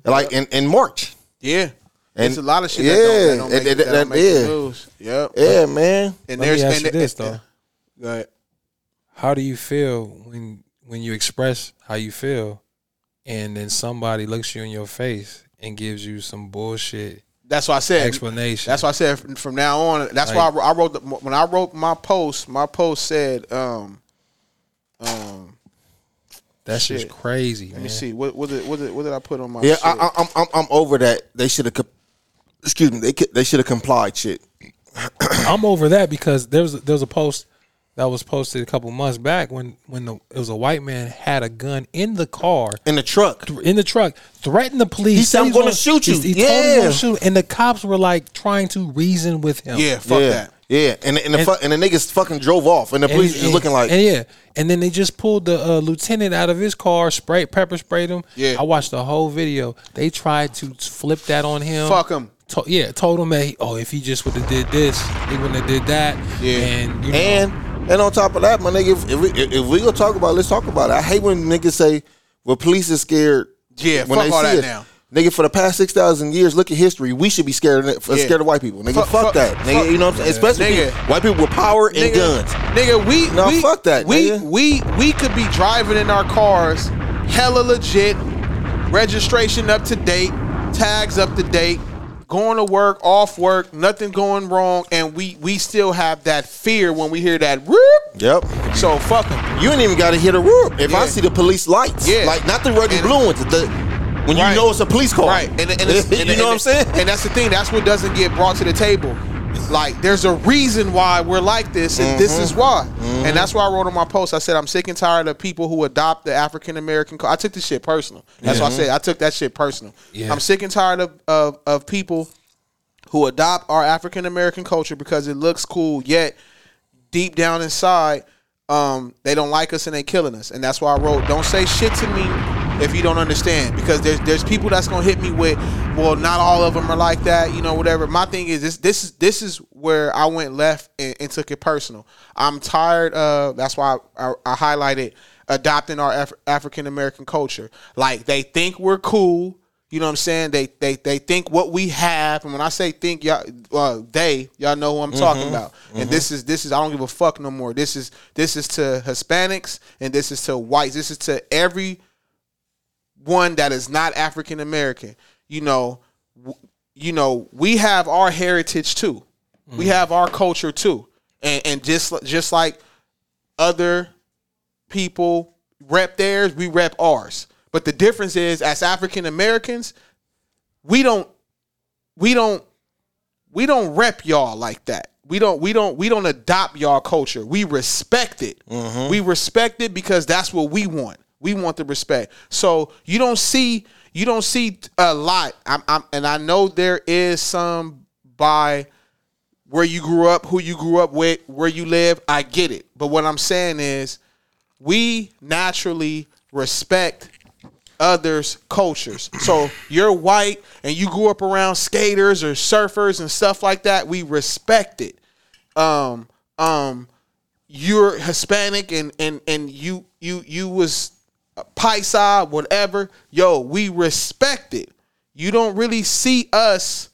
Like in March. Yeah, it's a lot of shit. Yeah, that don't make the news. Yep. Yeah, man. And let me ask you this though. Go ahead. How do you feel when you express how you feel? And then somebody looks you in your face and gives you some bullshit. That's why I said explanation. That's why I said from now on. That's like, why I wrote when I wrote my post. My post said, "That shit's crazy." Let me see what did I put on my? Yeah, shit? I'm over that. They should have. Excuse me. They should have complied. Shit. I'm over that because there's a post that was posted a couple months back when it was a white man had a gun in the car. In the truck. In the truck. Threatened the police. He said, "I'm going to shoot you." He told him he was going to shoot. And the cops were like trying to reason with him. Yeah, fuck that. Yeah. And the niggas fucking drove off. And the police is looking like. And then they just pulled the lieutenant out of his car, pepper sprayed him. Yeah. I watched the whole video. They tried to flip that on him. Fuck him. Told him that, if he just would have did this, he wouldn't have did that. Yeah. And, you know. And on top of that, my nigga, if we gonna talk about it, let's talk about it. I hate when niggas say, well, police is scared. Yeah, when fuck they all that it. Now. Nigga, for the past 6,000 years, look at history. We should be scared of white people. Nigga, fuck that. Nigga, you know what I'm saying? Especially white people with power and guns. Nigga, we fuck that. We could be driving in our cars, hella legit, registration up to date, tags up to date, going to work, off work, nothing going wrong, and we still have that fear when we hear that whoop. Yep. So fuck them. You ain't even got to hear the whoop. If I see the police lights, like not the red and blue ones, when you know it's a police car, right? And you know what I'm saying? And that's the thing. That's what doesn't get brought to the table. Like there's a reason why we're like this, and this is why. And that's why I wrote on my post. I said I'm sick and tired of people who adopt the African American. I took this shit personal. That's why I said I took that shit personal. Yeah. I'm sick and tired of people who adopt our African American culture because it looks cool. Yet deep down inside, they don't like us and they killing us. And that's why I wrote, "Don't say shit to me if you don't understand," because there's people that's gonna hit me with, well, not all of them are like that, you know, whatever. My thing is this is where I went left and took it personal. I'm tired of. That's why I highlighted adopting our African American culture. Like they think we're cool, you know what I'm saying? They think what we have, and when I say think, y'all know who I'm talking about. And this is I don't give a fuck no more. This is to Hispanics and this is to whites. This is to every one that is not African American. You know, we have our heritage too. We have our culture too, and just like other people rep theirs, we rep ours. But the difference is, as African Americans, we don't rep y'all like that. We don't adopt y'all culture. We respect it. We respect it because that's what we want. We want the respect. So you don't see a lot. And I know there is some by where you grew up, who you grew up with, where you live. I get it. But what I'm saying is we naturally respect others' cultures. So you're white and you grew up around skaters or surfers and stuff like that. We respect it. You're Hispanic and you was Paisa, whatever, we respect it. You don't really see us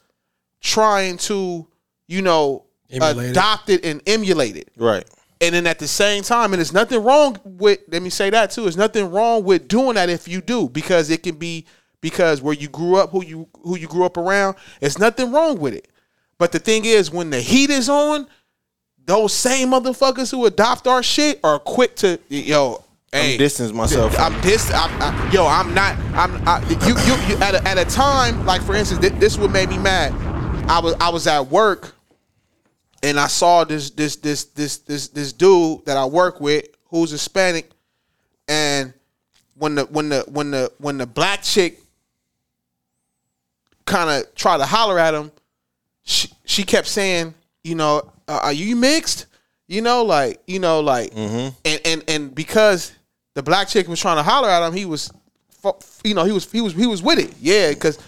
trying to, you know, adopt it and emulate it. Right. And then at the same time, and there's nothing wrong with, let me say that too, there's nothing wrong with doing that if you do, because it can be, because where you grew up, who you grew up around, there's nothing wrong with it. But the thing is, when the heat is on, those same motherfuckers who adopt our shit are quick to, yo, hey, I'm distance myself. I'm not, at a time, like for instance, this is what made me mad. I was at work, and I saw this dude that I work with who's Hispanic, and when the black chick kind of tried to holler at him, she kept saying, you know, are you mixed? You know, like, mm-hmm. and because the black chick was trying to holler at him, he was with it, yeah, because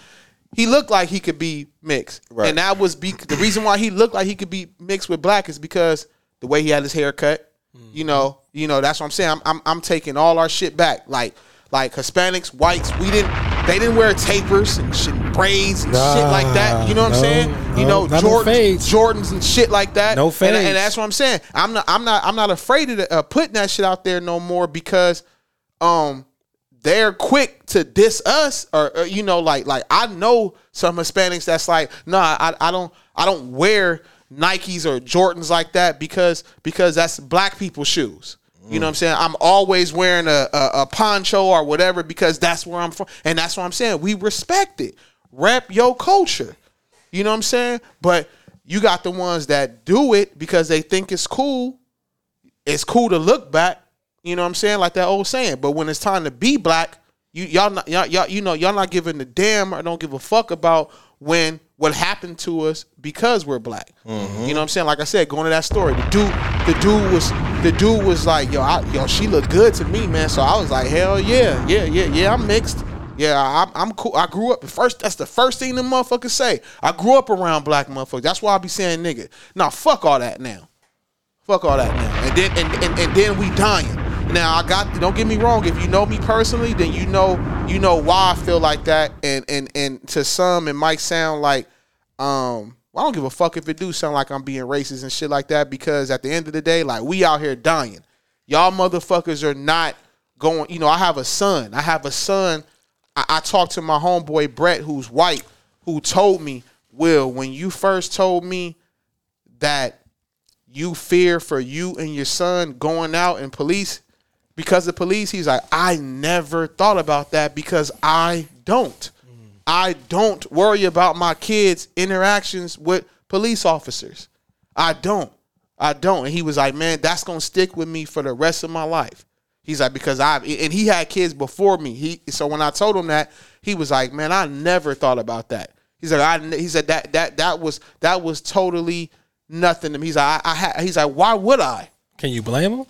he looked like he could be mixed, right. And that was the reason why he looked like he could be mixed with black is because the way he had his hair cut. Mm-hmm. You know, that's what I'm saying. I'm taking all our shit back, like Hispanics, whites. They didn't wear tapers and shit, braids and shit like that. You know what I'm saying? You know, Jordans and shit like that. No fades. And that's what I'm saying. I'm not afraid of putting that shit out there no more because, they're quick to diss us, or you know, like I know some Hispanics that's like, nah, I don't wear Nikes or Jordans like that because that's black people's shoes. You know what I'm saying? I'm always wearing a poncho or whatever because that's where I'm from, and that's what I'm saying. We respect it, rep your culture. You know what I'm saying? But you got the ones that do it because they think it's cool. It's cool to look back. You know what I'm saying? Like that old saying. But when it's time to be black, y'all not giving a damn or don't give a fuck about when what happened to us because we're black. Mm-hmm. You know what I'm saying? Like I said, going to that story, the dude was like, yo, she looked good to me, man. So I was like, hell yeah, I'm mixed. Yeah, I'm cool. I grew up. That's the first thing them motherfuckers say. I grew up around black motherfuckers. That's why I be saying nigga. Nah, fuck all that now. And then we dying. Now don't get me wrong, if you know me personally, then you know why I feel like that, and to some it might sound like I don't give a fuck if it do sound like I'm being racist and shit like that, because at the end of the day, like, we out here dying. Y'all motherfuckers are not going, you know, I have a son. I talked to my homeboy Brett, who's white, who told me, Will, when you first told me that you fear for you and your son going out and police, because the police, he's like, I never thought about that because I don't. I don't worry about my kids' interactions with police officers. I don't. And he was like, man, that's going to stick with me for the rest of my life. He's like, because and he had kids before me. So when I told him that, he was like, man, I never thought about that. He's like, he said that was totally nothing to me. He's like, he's like, why would I? Can you blame him?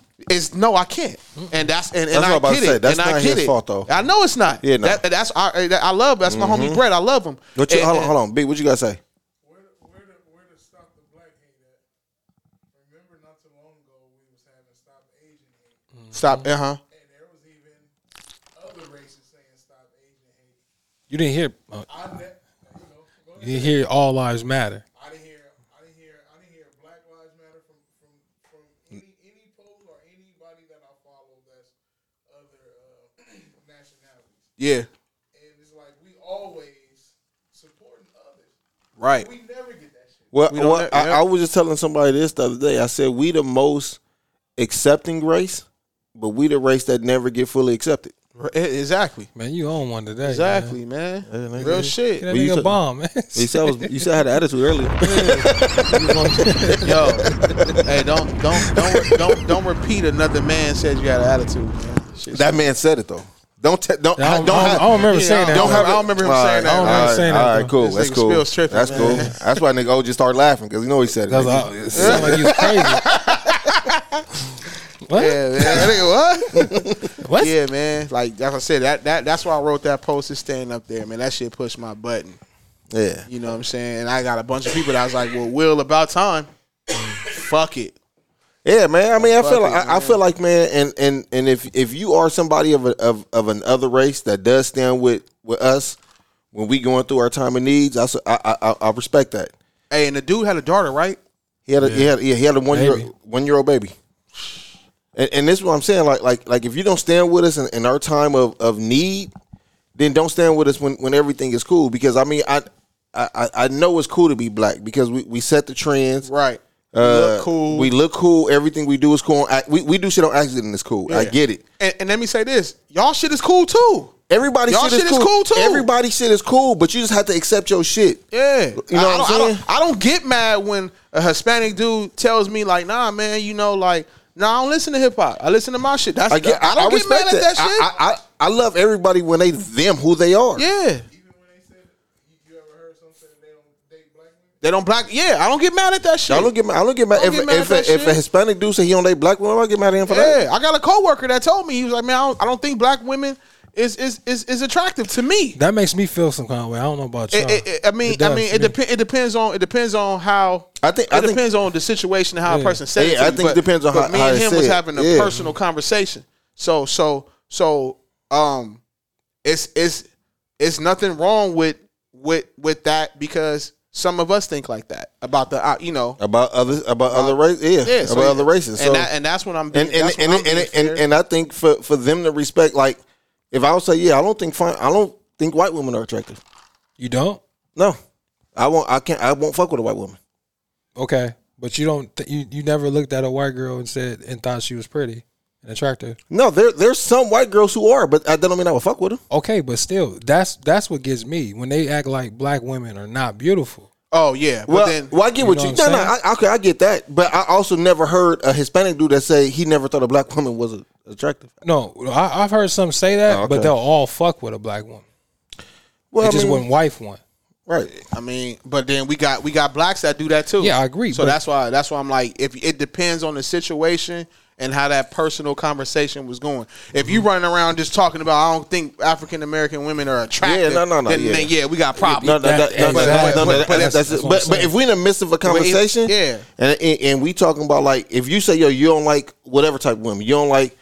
No, I can't. And I get it. That's not his fault, though. I know it's not. Yeah, no. That's my homie Brett. I love him. Hold on. B, what you got to say? Where to stop the black hate at? Remember not too long ago we was having stop Asian hate. Mm-hmm. Stop, uh-huh. And there was even other races saying stop Asian hate. You didn't hear. You didn't hear all lives matter. Yeah. And it's like we always supporting others. Right. We never get that shit. I was just telling somebody this the other day. I said we the most accepting race, but we the race that never get fully accepted. Right. Exactly. Man, you own one today. Exactly, man. Real shit. That nigga bomb, man. You said I had an attitude earlier. Yo. Hey, don't repeat another man says you had an attitude. Shit, that man said it though. I don't remember him saying that. All right, cool. That's cool. Tripping, that's man. Cool. That's why nigga O just started laughing because you know he said it. It sounded like he was crazy. What? Yeah, man. That nigga, what? What? Yeah, man. Like I said, that's why I wrote that post. It's staying up there, man. That shit pushed my button. Yeah. You know what I'm saying? And I got a bunch of people that I was like, well, Will, about time. Fuck it. Yeah, man. I mean, I feel like, man, and if you are somebody of another race that does stand with us, when we going through our time of needs, I respect that. Hey, and the dude had a daughter, right? He had a one-year-old baby. And this is what I'm saying. Like if you don't stand with us in our time of need, then don't stand with us when everything is cool. Because I mean, I know it's cool to be black because we set the trends. Right. We look cool. Everything we do is cool. We do shit on accident is cool. Yeah. I get it. And let me say this. Y'all shit is cool too. Everybody shit is cool too. Everybody shit is cool, but you just have to accept your shit. Yeah. You know what I'm saying? I don't get mad when a Hispanic dude tells me like, nah, man, you know, like, nah, I don't listen to hip hop. I listen to my shit. I don't get mad at that shit. I love everybody when they them who they are. Yeah. Even when they said, you ever heard someone say they don't date black women? They don't black. Yeah, I don't get mad at that shit. I don't get mad if a Hispanic dude say he don't date black women, I don't get mad at him for that. Yeah, I got a coworker that told me, he was like, man, I don't think black women is attractive to me. That makes me feel some kind of way. I don't know about y'all. It depends on the situation and how a person says it. Yeah, I think it depends on how me and him was having a personal conversation. So it's nothing wrong with that because some of us think like that about the other races. So, and that's what I'm being, and I think for them to respect, like, if I would say, I don't think white women are attractive. You don't? No, I won't fuck with a white woman. Okay, but you don't. You never looked at a white girl and said and thought she was pretty and attractive. No, there's some white girls who are, but that don't mean I would fuck with them. Okay, but still, that's what gets me when they act like black women are not beautiful. Oh yeah, well, I get what you. I get that, but I also never heard a Hispanic dude that say he never thought a black woman was attractive. No, I've heard some say that, but they'll all fuck with a black woman. Well, it just wouldn't wife one, right? I mean, but then we got blacks that do that too. Yeah, I agree. So that's why I'm like, if it depends on the situation and how that personal conversation was going. If you running around just talking about, I don't think African American women are attractive. Yeah, Then we got problems. But if we in the midst of a conversation, and we talking about, like, if you say, yo, you don't like whatever type of women, you don't like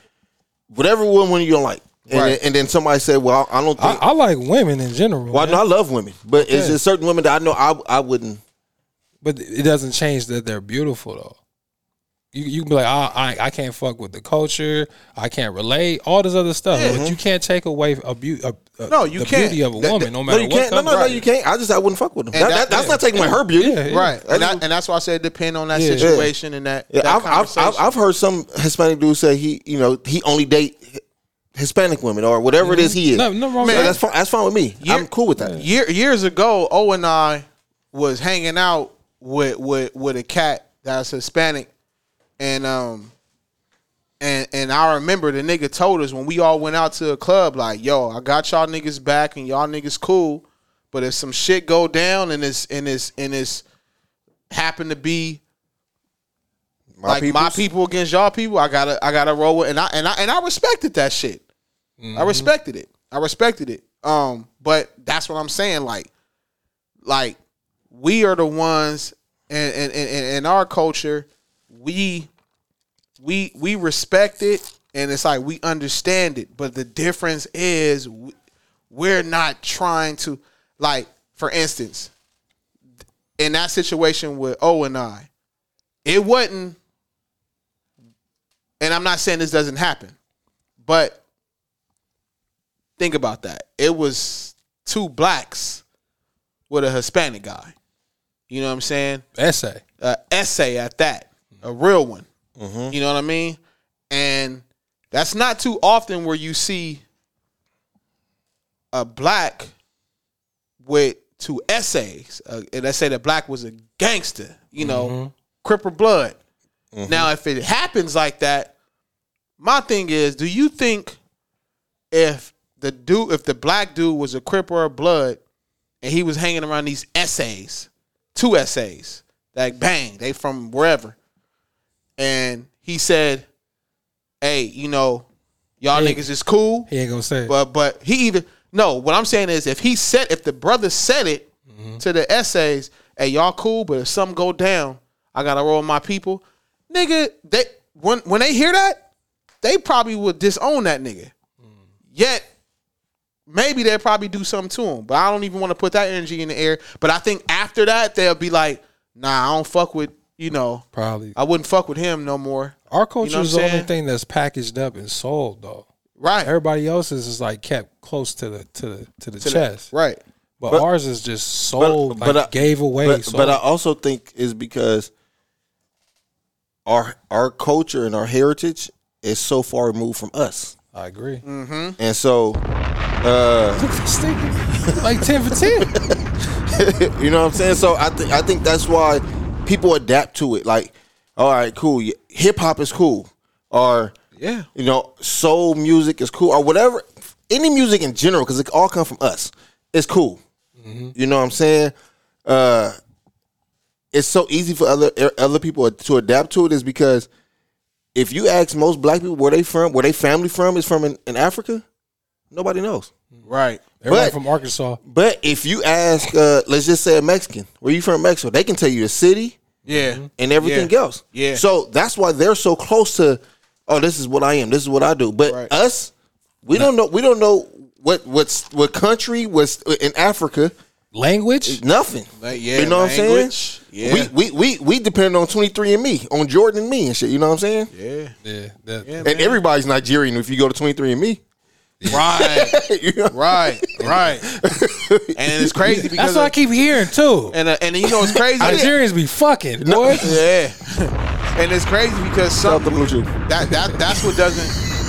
whatever woman you don't like, and then somebody said, well, I don't think I like women in general. Well, I love women, but it's just certain women that I know I wouldn't. But it doesn't change that they're beautiful though. You can be like, I can't fuck with the culture, I can't relate, all this other stuff. Mm-hmm. But you can't take away beauty of a woman, no matter what comes. No, you can't. I wouldn't fuck with them. That's not taking away her beauty. Yeah, yeah. Right. And that's why I said depend on that situation and that, that conversation. I've heard some Hispanic dude say he only date Hispanic women or whatever it is he is. No wrong. Man, so that's fine with me. I'm cool with that. Years ago, O and I was hanging out with a cat that's Hispanic. And I remember the nigga told us when we all went out to a club, like, yo, I got y'all niggas back and y'all niggas cool, but if some shit go down and it's happen to be my people against y'all people, I gotta roll with, and I respected that shit. Mm-hmm. I respected it. But that's what I'm saying. Like we are the ones in our culture. We respect it, and it's like we understand it, but the difference is we're not trying to, like, for instance, in that situation with O and I, it wasn't, and I'm not saying this doesn't happen, but think about that. It was two blacks with a Hispanic guy. You know what I'm saying? Essay at that. A real one. Mm-hmm. You know what I mean? And that's not too often where you see a black with two essays. Let's say the black was a gangster, you know, Crip or Blood. Mm-hmm. Now, if it happens like that, my thing is, do you think if the black dude was a Crip or a Blood and he was hanging around these essays, two essays, like, bang, they from wherever, and he said, hey, y'all niggas is cool. He ain't gonna say it. But he even, no, what I'm saying is if the brother said it to the essays, hey, y'all cool, but if something go down, I gotta roll with my people. Nigga, when they hear that, they probably would disown that nigga. Yet, maybe they'll probably do something to him. But I don't even want to put that energy in the air. But I think after that, they'll be like, nah, I don't fuck with, you know. Probably. I wouldn't fuck with him no more. Our culture is the only thing that's packaged up and sold, though. Right. Everybody else's is like kept close to the chest. Right. But ours is just sold, gave away. But I also think is because our culture and our heritage is so far removed from us. I agree. Mm-hmm. And so... like 10 for 10. You know what I'm saying? So I think that's why people adapt to it. Like, all right, cool. Hip hop is cool. Or, yeah, you know, soul music is cool. Or whatever. Any music in general, because it all comes from us. It's cool. Mm-hmm. You know what I'm saying? It's so easy for other people to adapt to it is because if you ask most black people where they family from is from in Africa, nobody knows. Right. Everybody from Arkansas. But if you ask, let's just say a Mexican, where you from Mexico, they can tell you the city and everything else. Yeah. So that's why they're so close to, oh, this is what I am. This is what I do. But us, we don't know what country was in Africa. Language? Nothing. You know what I'm saying? Yeah. We depend on 23andMe, on Jordan and me and shit. You know what I'm saying? Yeah. And everybody's Nigerian if you go to 23andMe. Right. Right. And it's crazy because that's what I keep hearing too. And you know it's crazy. Nigerians be fucking, boy. Yeah. And it's crazy because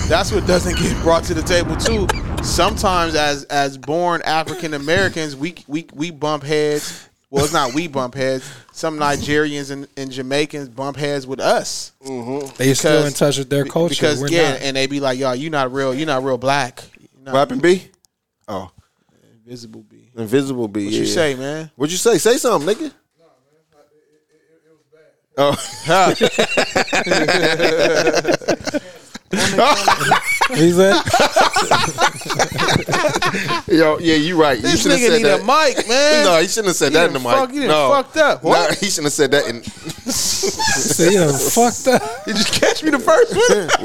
that's what doesn't get brought to the table too. Sometimes as born African Americans, we bump heads. Well, it's not we bump heads. Some Nigerians and Jamaicans bump heads with us. Mm-hmm. They still in touch with their culture. Because we're not. And they be like, "Y'all, you not real black." Rapping B? Oh, Invisible B. What you say, man? What you say? Say something, nigga. No, man. It was bad. Oh. He's like, yo, yeah, you right. This nigga need a mic, man. No, he shouldn't have said that in the mic. He done fucked up. What? Nah, he shouldn't have said that. He done fucked up. Did you catch me the first one?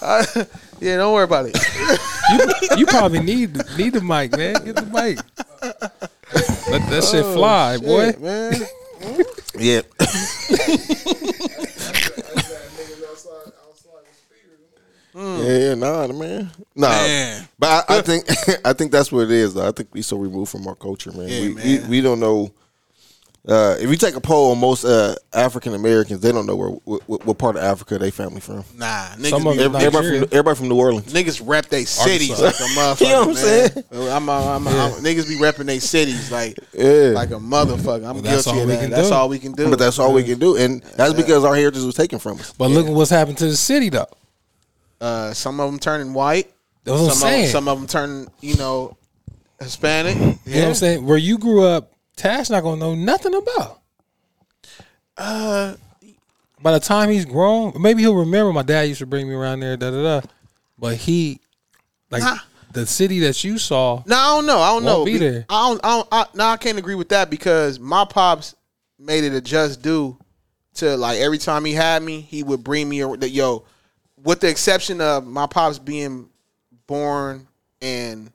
What? Yeah, don't worry about it. You probably need the mic, man. Get the mic. Let that shit fly, shit, boy. Man. Yeah. Yeah, nah, man. But I think that's what it is, though. I think we so removed from our culture, man. Yeah, we don't know. If you take a poll on most African Americans, they don't know what part of Africa they family from. Nah, niggas. Everybody from New Orleans. Niggas rep they cities like a motherfucker. You know what I'm saying? Niggas be repping they cities like a motherfucker. I'm guilty of that. That's all we can do. But that's all we can do, and that's because our heritage was taken from us. But look at what's happened to the city, though. Some of them turning white. Some of them turning, you know, Hispanic. Yeah. You know what I'm saying? Where you grew up, Tash not gonna know nothing about. By the time he's grown, maybe he'll remember. My dad used to bring me around there, But he, the city that you saw. No, I don't know. Be there. I can't agree with that because my pops made it a just do to like every time he had me, he would bring me with the exception of my pops being born in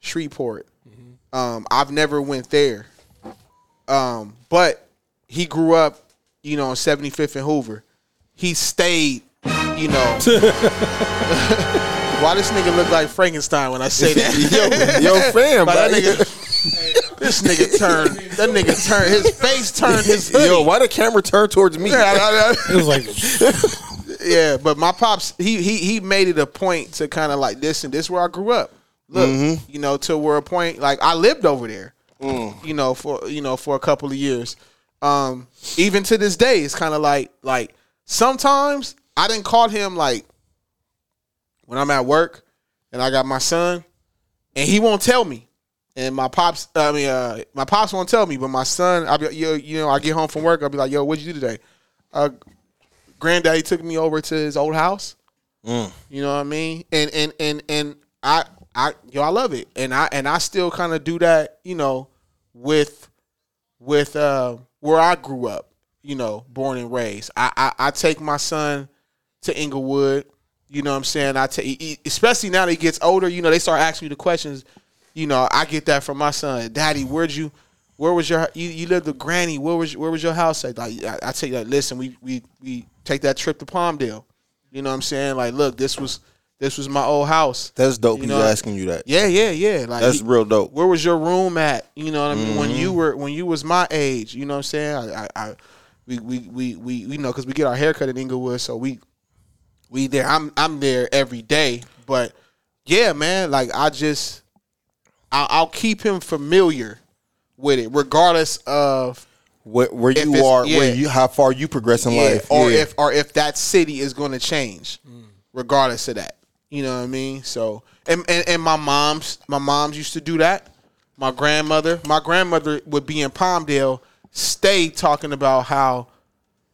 Shreveport, I've never went there. But he grew up, you know, on 75th and Hoover. He stayed, you know. Why this nigga look like Frankenstein when I say that? yo, fam, but that nigga, this nigga turned. That nigga turned. His face turned his hoodie. Yo, why the camera turned towards me? It was like. Yeah, but my pops, he made it a point to kind of like this is where I grew up. Look, you know, to where a point like I lived over there, for a couple of years. Even to this day, it's kind of like sometimes I didn't call him like when I'm at work and I got my son, and he won't tell me, and my pops won't tell me, but my son, I'll be like, yo, you know, I get home from work, I'll be like, yo, what'd you do today? Granddaddy took me over to his old house. You know what I mean? And I love it. And I still kind of do that, you know, with where I grew up, you know, born and raised. I take my son to Inglewood. You know what I'm saying? Especially now that he gets older, you know, they start asking you the questions. You know, I get that from my son. Daddy, where was your, you lived with granny. Where was your house at? Like, I tell you, like, listen, we take that trip to Palmdale. You know what I'm saying? Like, look, this was my old house. That's dope. He's asking you that. Yeah. Like, that's real dope. Where was your room at? You know what I mean? Mm-hmm. When you was my age, you know what I'm saying? We you know, because we get our haircut in Inglewood, so we there. I'm there every day, but yeah, man. Like, I'll keep him familiar with it, regardless of where you are, yeah, where you, how far you progress in life, or if that city is going to change, regardless of that. You know what I mean? So, and my moms used to do that. My grandmother would be in Palmdale, stay talking about how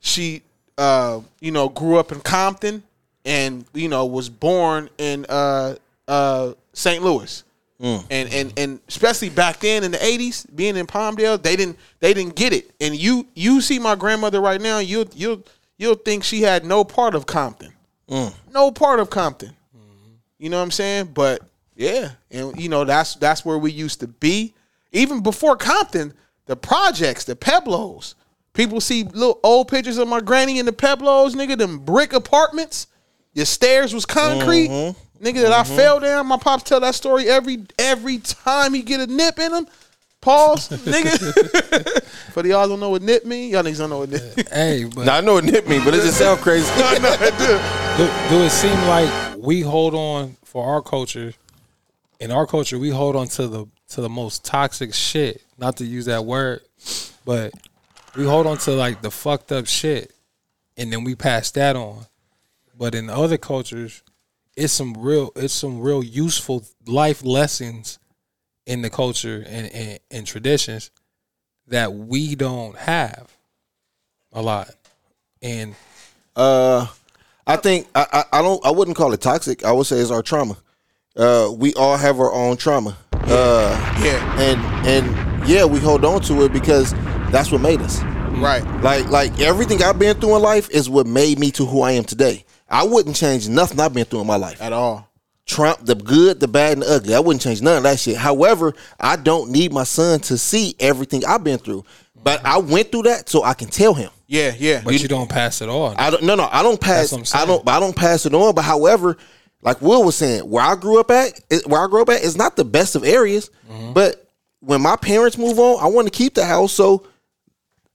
she, you know, grew up in Compton. And, you know, was born in St. Louis, and especially back then in the '80s, being in Palmdale, they didn't get it. And you see my grandmother right now, you'll think she had no part of Compton, Mm-hmm. You know what I'm saying? But yeah, and you know that's where we used to be, even before Compton, the projects, the Pueblos. People see little old pictures of my granny in the Pueblos, nigga, them brick apartments. Your stairs was concrete, nigga, that I fell down. My pops tell that story every time he get a nip in him. Pause, nigga. But y'all don't know what nip mean. Y'all niggas don't know what nip mean. Hey, but now I know what nip mean, but it just sound crazy. No, it do it seem like we hold on for our culture? In our culture, we hold on to the most toxic shit. Not to use that word, but we hold on to like the fucked up shit, and then we pass that on. But in other cultures, it's some real useful life lessons in the culture and traditions that we don't have a lot. And I think I wouldn't call it toxic. I would say it's our trauma. We all have our own trauma. Yeah. And yeah, we hold on to it because that's what made us. Right. Like everything I've been through in life is what made me to who I am today. I wouldn't change nothing I've been through in my life. At all. The good, the bad, and the ugly. I wouldn't change none of that shit. However, I don't need my son to see everything I've been through. But I went through that so I can tell him. Yeah. But you don't pass it on. I don't pass. I don't pass it on. But however, like Will was saying, where I grew up at is not the best of areas. Mm-hmm. But when my parents move on, I want to keep the house so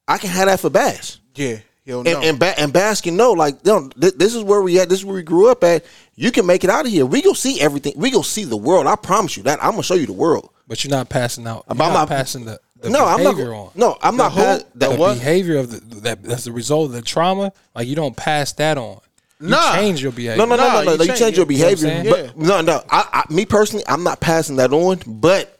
I can have that for Bash. Yeah. And Bash can know, like, this is where we at. This is where we grew up at. You can make it out of here. We go see everything. We go see the world. I promise you that. I'm gonna show you the world. But you're not passing out. I'm not passing the behavior on. No, I'm not. The behavior of that's the result of the trauma. Like, you don't pass that on. You change your behavior. No. You change your behavior. You know but, no. Me personally, I'm not passing that on. But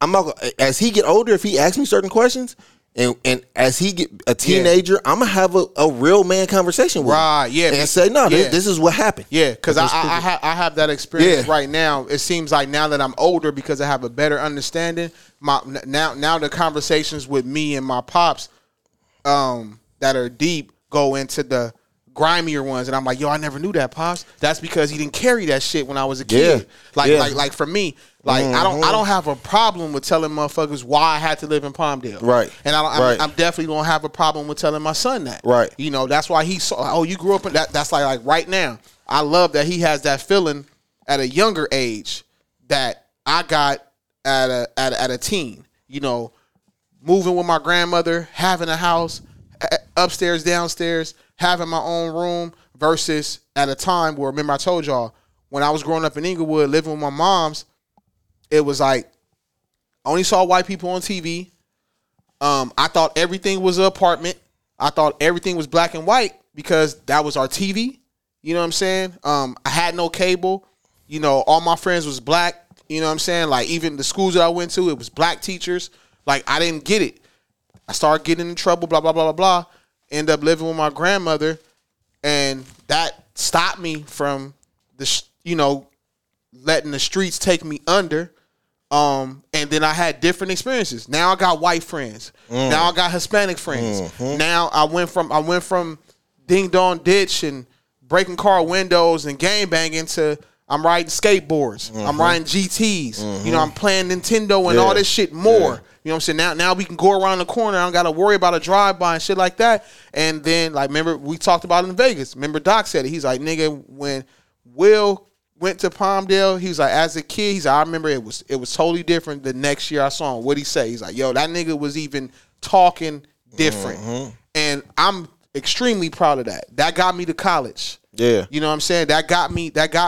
I'm not. As he get older, if he asks me certain questions. And as he get a teenager, I'm gonna have a real man conversation with him, yeah, and say, no, this is what happened. Yeah, because I have that experience right now. It seems like now that I'm older, because I have a better understanding. Now the conversations with me and my pops, that are deep, go into the grimier ones, and I'm like, yo, I never knew that, pops. That's because he didn't carry that shit when I was a kid. Yeah. Like for me, like I don't have a problem with telling motherfuckers why I had to live in Palmdale, right? And I'm definitely don't have a problem with telling my son that, right? You know, that's why he saw. Oh, you grew up in that. That's like right now. I love that he has that feeling at a younger age that I got at a teen. You know, moving with my grandmother, having a house, upstairs, downstairs, having my own room, versus at a time where, remember I told y'all, when I was growing up in Inglewood, living with my moms, it was like, I only saw white people on TV. I thought everything was an apartment. I thought everything was black and white because that was our TV. You know what I'm saying? I had no cable. You know, all my friends was black. You know what I'm saying? Like, even the schools that I went to, it was black teachers. Like, I didn't get it. I started getting in trouble, blah, blah, blah, blah, blah. End up living with my grandmother, and that stopped me from letting the streets take me under. And then I had different experiences. Now I got white friends. Now I got Hispanic friends. Now I went from Ding Dong Ditch and breaking car windows and game banging to I'm riding skateboards. Mm-hmm. I'm riding GTs. Mm-hmm. You know, I'm playing Nintendo and all this shit more. Yeah. You know what I'm saying? Now we can go around the corner. I don't got to worry about a drive-by and shit like that. And then, like, remember, we talked about it in Vegas. Remember, Doc said it. He's like, nigga, when Will went to Palmdale, he was like, as a kid, he's like, I remember it was totally different the next year I saw him. What'd he say? He's like, yo, that nigga was even talking different. Mm-hmm. And I'm extremely proud of that. That got me to college. Yeah. You know what I'm saying? That got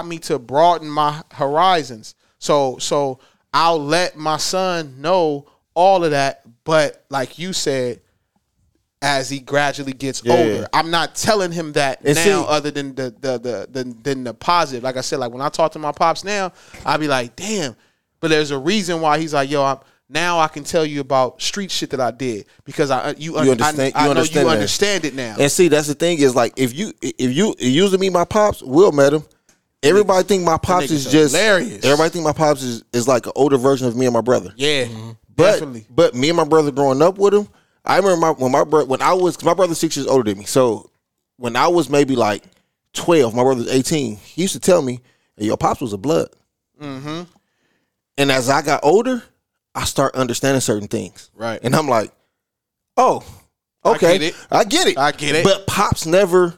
me to broaden my horizons. So I'll let my son know all of that, but like you said, as he gradually gets older, I'm not telling him that and now. Other than the positive, like I said, like when I talk to my pops now, I be like, damn. But there's a reason why he's like, yo, now I can tell you about street shit that I did because I know you understand it now. And see, that's the thing is like if you used to meet my pops, Will met him. Everybody think my pops is just hilarious. Everybody think my pops is like an older version of me and my brother. Yeah. Mm-hmm. But me and my brother growing up with him, I remember my brother's 6 years older than me. So when I was maybe like 12, my brother's 18. He used to tell me, hey, "Your pops was a blood." Mm-hmm. And as I got older, I start understanding certain things. Right. And I'm like, "Oh, okay, I get it." But pops never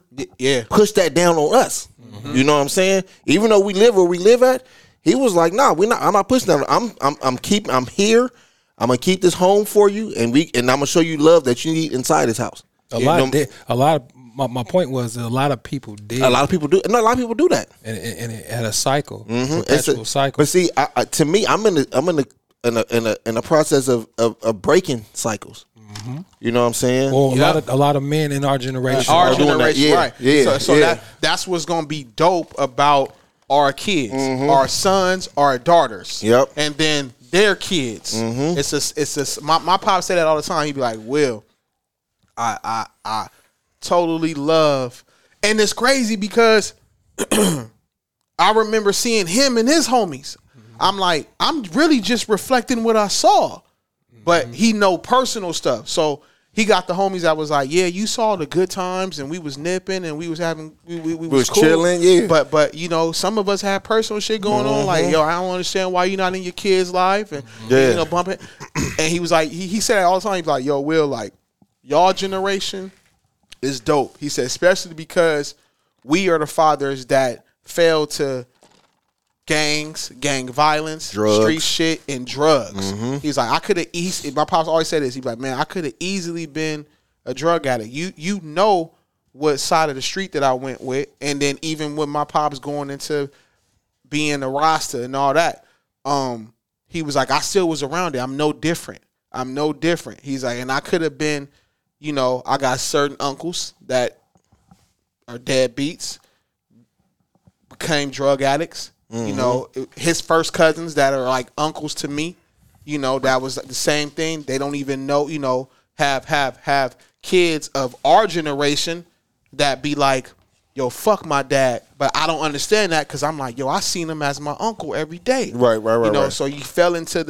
pushed that down on us. Mm-hmm. You know what I'm saying? Even though we live where we live at, he was like, "Nah, we're not. I'm not pushing that. I'm here." I'm gonna keep this home for you, and I'm gonna show you love that you need inside this house. My point was a lot of people did. A lot of people do. And a lot of people do that, and it had a cycle, mm-hmm. perpetual cycle. But see, to me, I'm in the process of breaking cycles. Mm-hmm. You know what I'm saying? Well, a lot of men in our generation, right? Yeah. So that's what's gonna be dope about our kids, mm-hmm. our sons, our daughters. Yep, and then their kids. Mm-hmm. It's my pop said that all the time. He'd be like, Will, I totally love. And it's crazy because I remember seeing him and his homies. Mm-hmm. I'm like, I'm really just reflecting what I saw. Mm-hmm. But he know personal stuff. So he got the homies that was like, yeah, you saw the good times and we was nipping and we was having we was cool. Chilling, yeah. But you know, some of us had personal shit going mm-hmm. on, like, yo, I don't understand why you're not in your kid's life and you know, bumping. And he was like, he said that all the time. He was like, yo, Will, like, y'all generation is dope. He said, especially because we are the fathers that fail to gangs, gang violence, drugs. Street shit, and drugs. Mm-hmm. He's like, I could have easily. My pops always said this. He's like, man, I could have easily been a drug addict. You know what side of the street that I went with, and then even with my pops going into being a Rasta and all that, he was like, I still was around it. I'm no different. He's like, and I could have been, you know, I got certain uncles that are deadbeats, became drug addicts. Mm-hmm. You know, his first cousins that are like uncles to me, you know, that was the same thing. They don't even know, you know, have kids of our generation that be like, yo, fuck my dad. But I don't understand that because I'm like, yo, I seen him as my uncle every day. Right. You know, so you fell into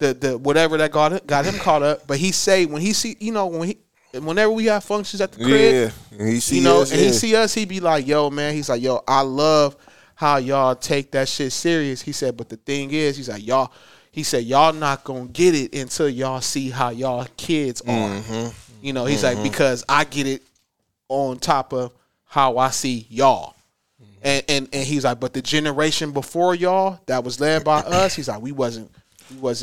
the whatever that got him caught up. But he say when he see, you know, whenever we have functions at the crib, he see us, he be like, yo, man, he's like, yo, I love how y'all take that shit serious. He said, but the thing is, he's like, y'all, he said, y'all not gonna get it until y'all see how y'all kids are. Mm-hmm. You know, he's mm-hmm. like, because I get it on top of how I see y'all. Mm-hmm. And he's like, but the generation before y'all that was led by us, he's like, we wasn't,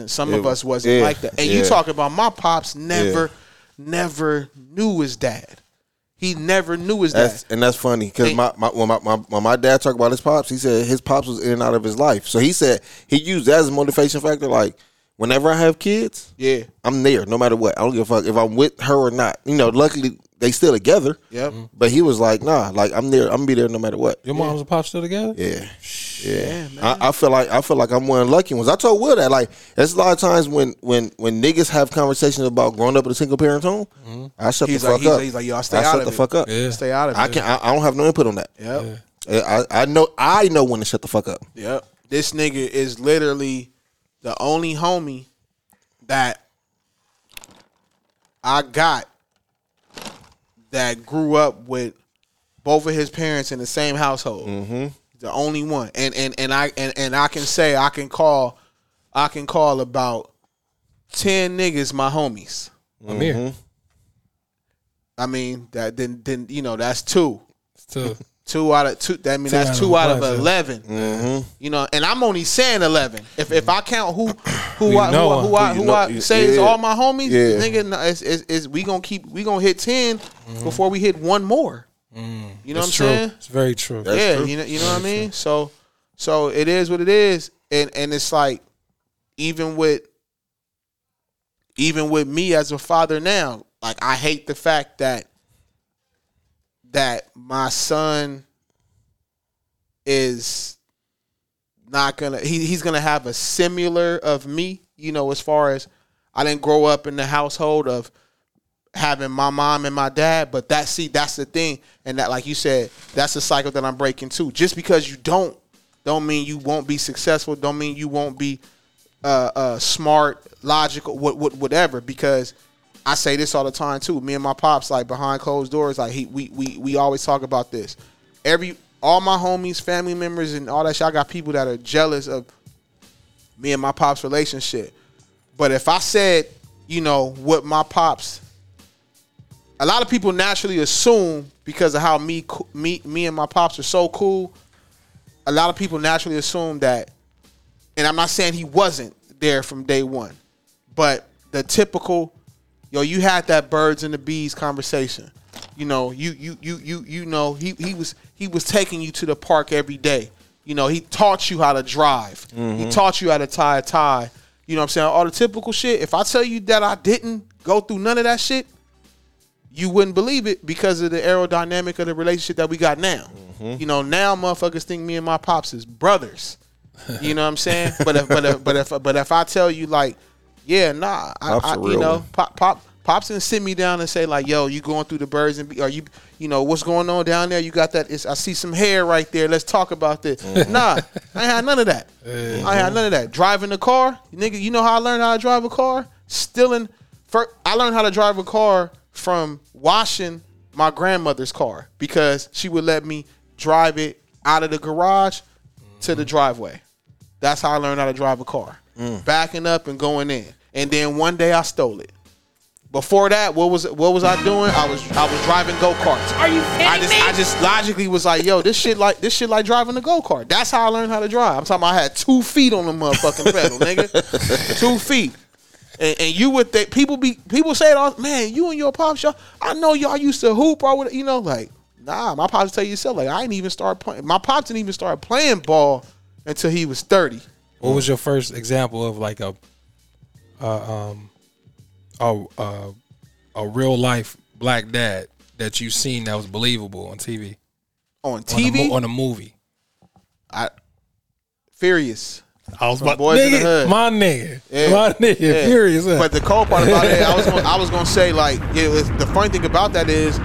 some of us wasn't like that. And you talking about my pops never knew his dad. He never knew his dad. And that's funny because when my dad talked about his pops, he said his pops was in and out of his life. So he said he used that as a motivation factor. Like, whenever I have kids, I'm there no matter what. I don't give a fuck if I'm with her or not. You know, luckily they still together. Yep. But he was like, nah, like I'm there. I'm gonna be there no matter what. Your mom's and pops still together? Yeah. Yeah. Man. I feel like I'm one of the lucky ones. I told Will that, like, there's a lot of times when niggas have conversations about growing up in a single parent home, mm-hmm. I shut the fuck up. He's like, yo, I stay out of it. Yeah. Stay out of it. I don't have no input on that. Yep. Yeah. I know when to shut the fuck up. Yep. This nigga is literally the only homie that I got that grew up with both of his parents in the same household. Mm-hmm. The only one. And I can say I can call about 10 niggas my homies. Mm-hmm. I'm here. I mean, that then you know, that's two. It's two. That's two out of 11. Mm-hmm. You know, and I'm only saying 11. If I count who I say is all my homies, nigga, is we gonna hit 10 mm-hmm. before we hit one more. Mm. You know what I'm saying? It's very true. That's true. You know what I mean. So it is what it is, and it's like even with me as a father now, like I hate the fact that my son is not gonna he's gonna have a similar of me, you know, as far as I didn't grow up in the household of having my mom and my dad, but that's the thing, and that, like you said, that's the cycle that I'm breaking too. Just because you don't mean you won't be successful, don't mean you won't be smart, logical, whatever, because I say this all the time too. Me and my pops, like behind closed doors, like we always talk about this. All my homies, family members, and all that shit. I got people that are jealous of me and my pops' relationship. But if I said, you know, what my pops, a lot of people naturally assume because of how me and my pops are so cool. A lot of people naturally assume that, and I'm not saying he wasn't there from day one, but the typical. Yo, you had that birds and the bees conversation. You know, you know, he was taking you to the park every day. You know, he taught you how to drive. Mm-hmm. He taught you how to tie a tie. You know what I'm saying? All the typical shit. If I tell you that I didn't go through none of that shit, you wouldn't believe it because of the aerodynamic of the relationship that we got now. Mm-hmm. You know, now motherfuckers think me and my pops is brothers. You know what I'm saying? But if I tell you like, yeah, nah, Pops didn't sit me down and say like, yo, you going through the birds and are you, you know, what's going on down there? You got that? I see some hair right there. Let's talk about this. Mm-hmm. Nah, I ain't had none of that. Mm-hmm. I ain't had none of that. Driving the car, nigga. You know how I learned how to drive a car? I learned how to drive a car from washing my grandmother's car because she would let me drive it out of the garage mm-hmm. to the driveway. That's how I learned how to drive a car. Mm. Backing up and going in. And then one day I stole it. Before that, what was I doing? I was driving go-karts. Are you kidding me? I just logically was like, yo, this shit like driving a go-kart. That's how I learned how to drive. I'm talking about I had 2 feet on the motherfucking pedal, nigga. 2 feet. And you would think people say it all, man, you and your pops, y'all, I know y'all used to hoop or whatever, you know, like, nah, my pops tell you yourself, like my pops didn't even start playing ball until he was 30. What was your first example of like a real life black dad that you seen that was believable on TV? On TV? On a movie. Furious. I was about Boys in the Hood. My nigga. Yeah. My nigga. Yeah. Furious. Huh? But the cool part about it, I was gonna say like it was, the funny thing about that is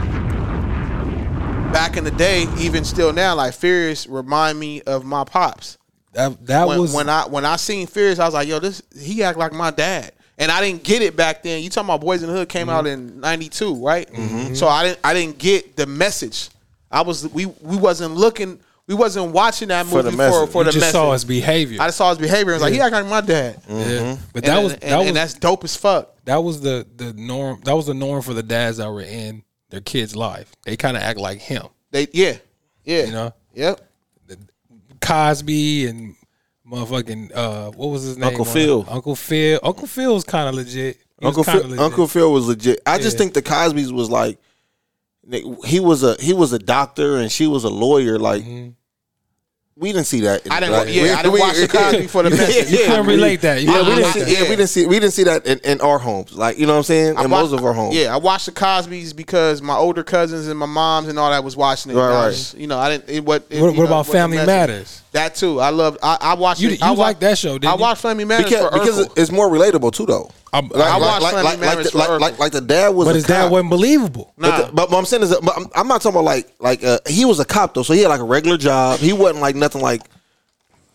back in the day, even still now, like Furious remind me of my pops. When I seen Furious, I was like, yo, he act like my dad. And I didn't get it back then. You talking about Boys in the Hood came mm-hmm. out in 92, right? Mm-hmm. So I didn't get the message. We wasn't watching that movie for the message. Saw his behavior. I just saw his behavior. I was like, he act like my dad. Mm-hmm. Yeah. But that was that's dope as fuck. That was the norm. That was the norm for the dads that were in their kids' life. They kind of act like him. Yeah. You know? Yep. Cosby and motherfucking what was his name? Uncle Phil. Uncle Phil was kind of legit. Uncle Phil was legit. I just think the Cosbys was like he was a doctor and she was a lawyer. Like mm-hmm. we didn't see that. I didn't watch the Cosby for the message. You couldn't relate that. We didn't see that in our homes. Like you know what I'm saying? Most of our homes. Yeah, I watched the Cosbys because my older cousins and my moms and all that was watching it. Right. You know, I didn't. What about Family Matters? That too. I watched. You liked that show? Didn't you? I watched Family Matters because it's more relatable too, though. I watched the dad was, but his dad wasn't believable. Nah. But what I'm saying is, I'm not talking about like he was a cop though, so he had like a regular job. He wasn't like nothing like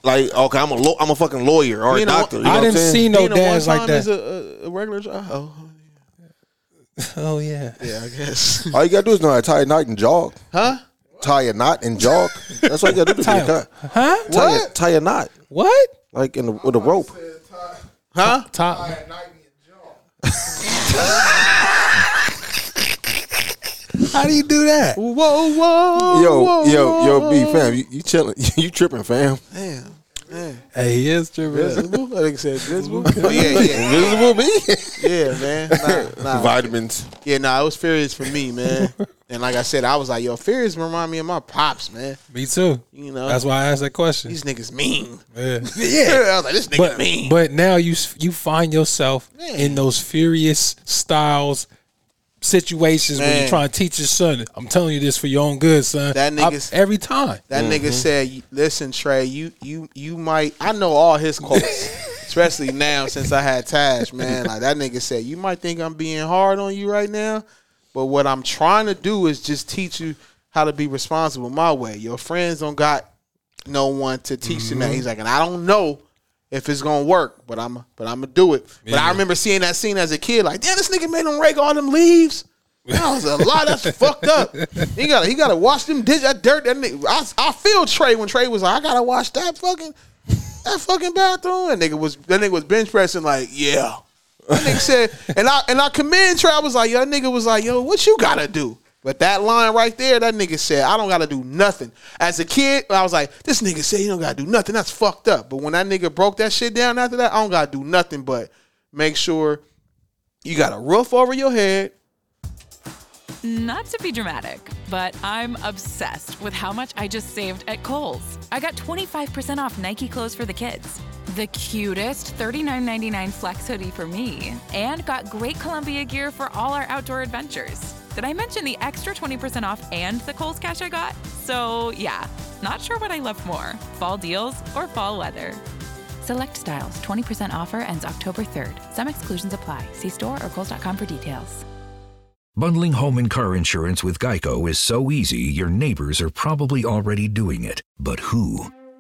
okay, I'm a fucking lawyer or a doctor. I didn't see no dads like that. A regular job. Oh yeah, I guess. All you gotta do is know how to tie a knot and jog. Huh? Tie a knot and jog. That's what you gotta do to get cut. Huh? Tie a knot. What? Like in the, with a rope. Huh? Tie a knot and jog. How do you do that? Whoa, whoa. Yo, B fam, you chilling? You tripping, fam? Damn. Man. Hey, he is tripping. Visible? I think he said visible. Visible me? Yeah, man. Nah. Vitamins. Yeah, nah, it was Furious for me, man. And like I said, I was like, yo, Furious remind me of my pops, man. Me too. You know, that's why I asked that question. These niggas mean. Yeah. Yeah. I was like, this nigga mean. But now you find yourself in those Furious styles situations when you're trying to teach your son, I'm telling you this for your own good, son. That nigga every time. That nigga said, "Listen, Trey, you might." I know all his quotes, especially now since I had Taj, man. Like that nigga said, "You might think I'm being hard on you right now, but what I'm trying to do is just teach you how to be responsible my way. Your friends don't got no one to teach them that." He's like, "And I don't know if it's gonna work, but I'm gonna do it." Yeah. But I remember seeing that scene as a kid, like, damn, this nigga made him rake all them leaves. That was a lot. That's fucked up. He gotta wash them ditch that dirt. That nigga, I feel Trey when Trey was like, I gotta wash that fucking bathroom. And that nigga was bench pressing like, yeah. That nigga said, and I commend Trey. I was like, yo, that nigga was like, yo, what you gotta do? But that line right there, that nigga said, I don't got to do nothing. As a kid, I was like, this nigga said, you don't got to do nothing. That's fucked up. But when that nigga broke that shit down after that, I don't got to do nothing but make sure you got a roof over your head. Not to be dramatic, but I'm obsessed with how much I just saved at Kohl's. I got 25% off Nike clothes for the kids, the cutest $39.99 flex hoodie for me, and got great Columbia gear for all our outdoor adventures. Did I mention the extra 20% off and the Kohl's cash I got? So yeah, not sure what I love more, fall deals or fall weather. Select styles, 20% offer ends October 3rd. Some exclusions apply. See store or kohls.com for details. Bundling home and car insurance with Geico is so easy, your neighbors are probably already doing it. But who?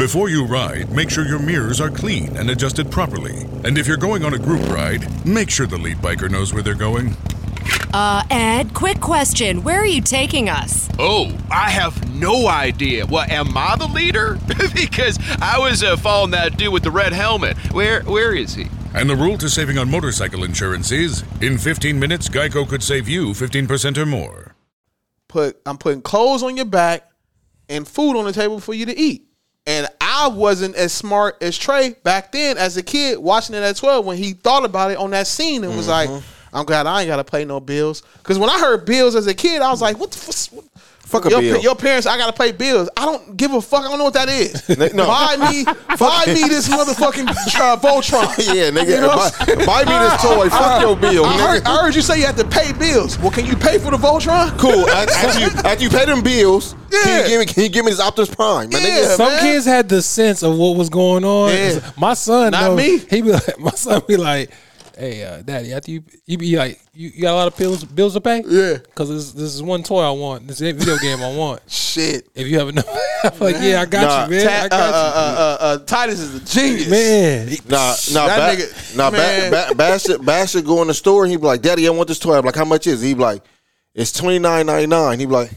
Before you ride, make sure your mirrors are clean and adjusted properly. And if you're going on a group ride, make sure the lead biker knows where they're going. Ed, quick question. Where are you taking us? Oh, I have no idea. Well, am I the leader? Because I was following that dude with the red helmet. Where is he? And the rule to saving on motorcycle insurance is, in 15 minutes, Geico could save you 15% or more. I'm putting clothes on your back and food on the table for you to eat. And I wasn't as smart as Trey back then as a kid watching it at 12 when he thought about it on that scene and was like, I'm glad I ain't got to pay no bills. Because when I heard bills as a kid, I was like, what the fuck? Fuck a bill. Your parents, I got to pay bills. I don't give a fuck. I don't know what that is. No. Buy me this motherfucking Voltron. Yeah, nigga. You know? Buy me this toy. Fuck your bill, nigga. I heard you say you have to pay bills. Well, can you pay for the Voltron? Cool. After you pay them bills, yeah. Can you give me this Optimus Prime? My nigga? Some kids had the sense of what was going on. Yeah. My son, my son be like, hey, Daddy, after you be like, you got a lot of bills to pay? Yeah. Because this is one toy I want. This video game I want. Shit. If you haven't know. I'm like, yeah, I got you, man. Titus is a genius. Man. Bash should go in the store and he'd be like, Daddy, I want this toy. I'm like, how much is it? He'd be like, it's $29.99. He'd be like,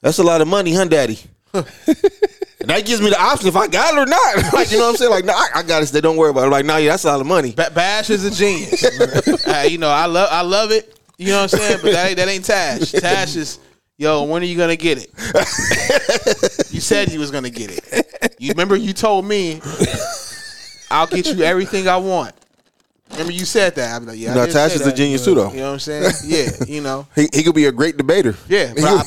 that's a lot of money, huh, Daddy? And that gives me the option if I got it or not. Like, you know what I'm saying? Like, nah, I got it. So don't worry about it. Like, nah, yeah, that's a lot of money. Bash is a genius. You know, I love it. You know what I'm saying? But that ain't Tash. Tash is, yo, when are you going to get it? You said you was going to get it. You remember you told me, I'll get you everything I want. Remember you said that. I'm like, yeah, no, Tash is a genius too, though. You know what I'm saying? Yeah, you know. He could be a great debater. Yeah, he could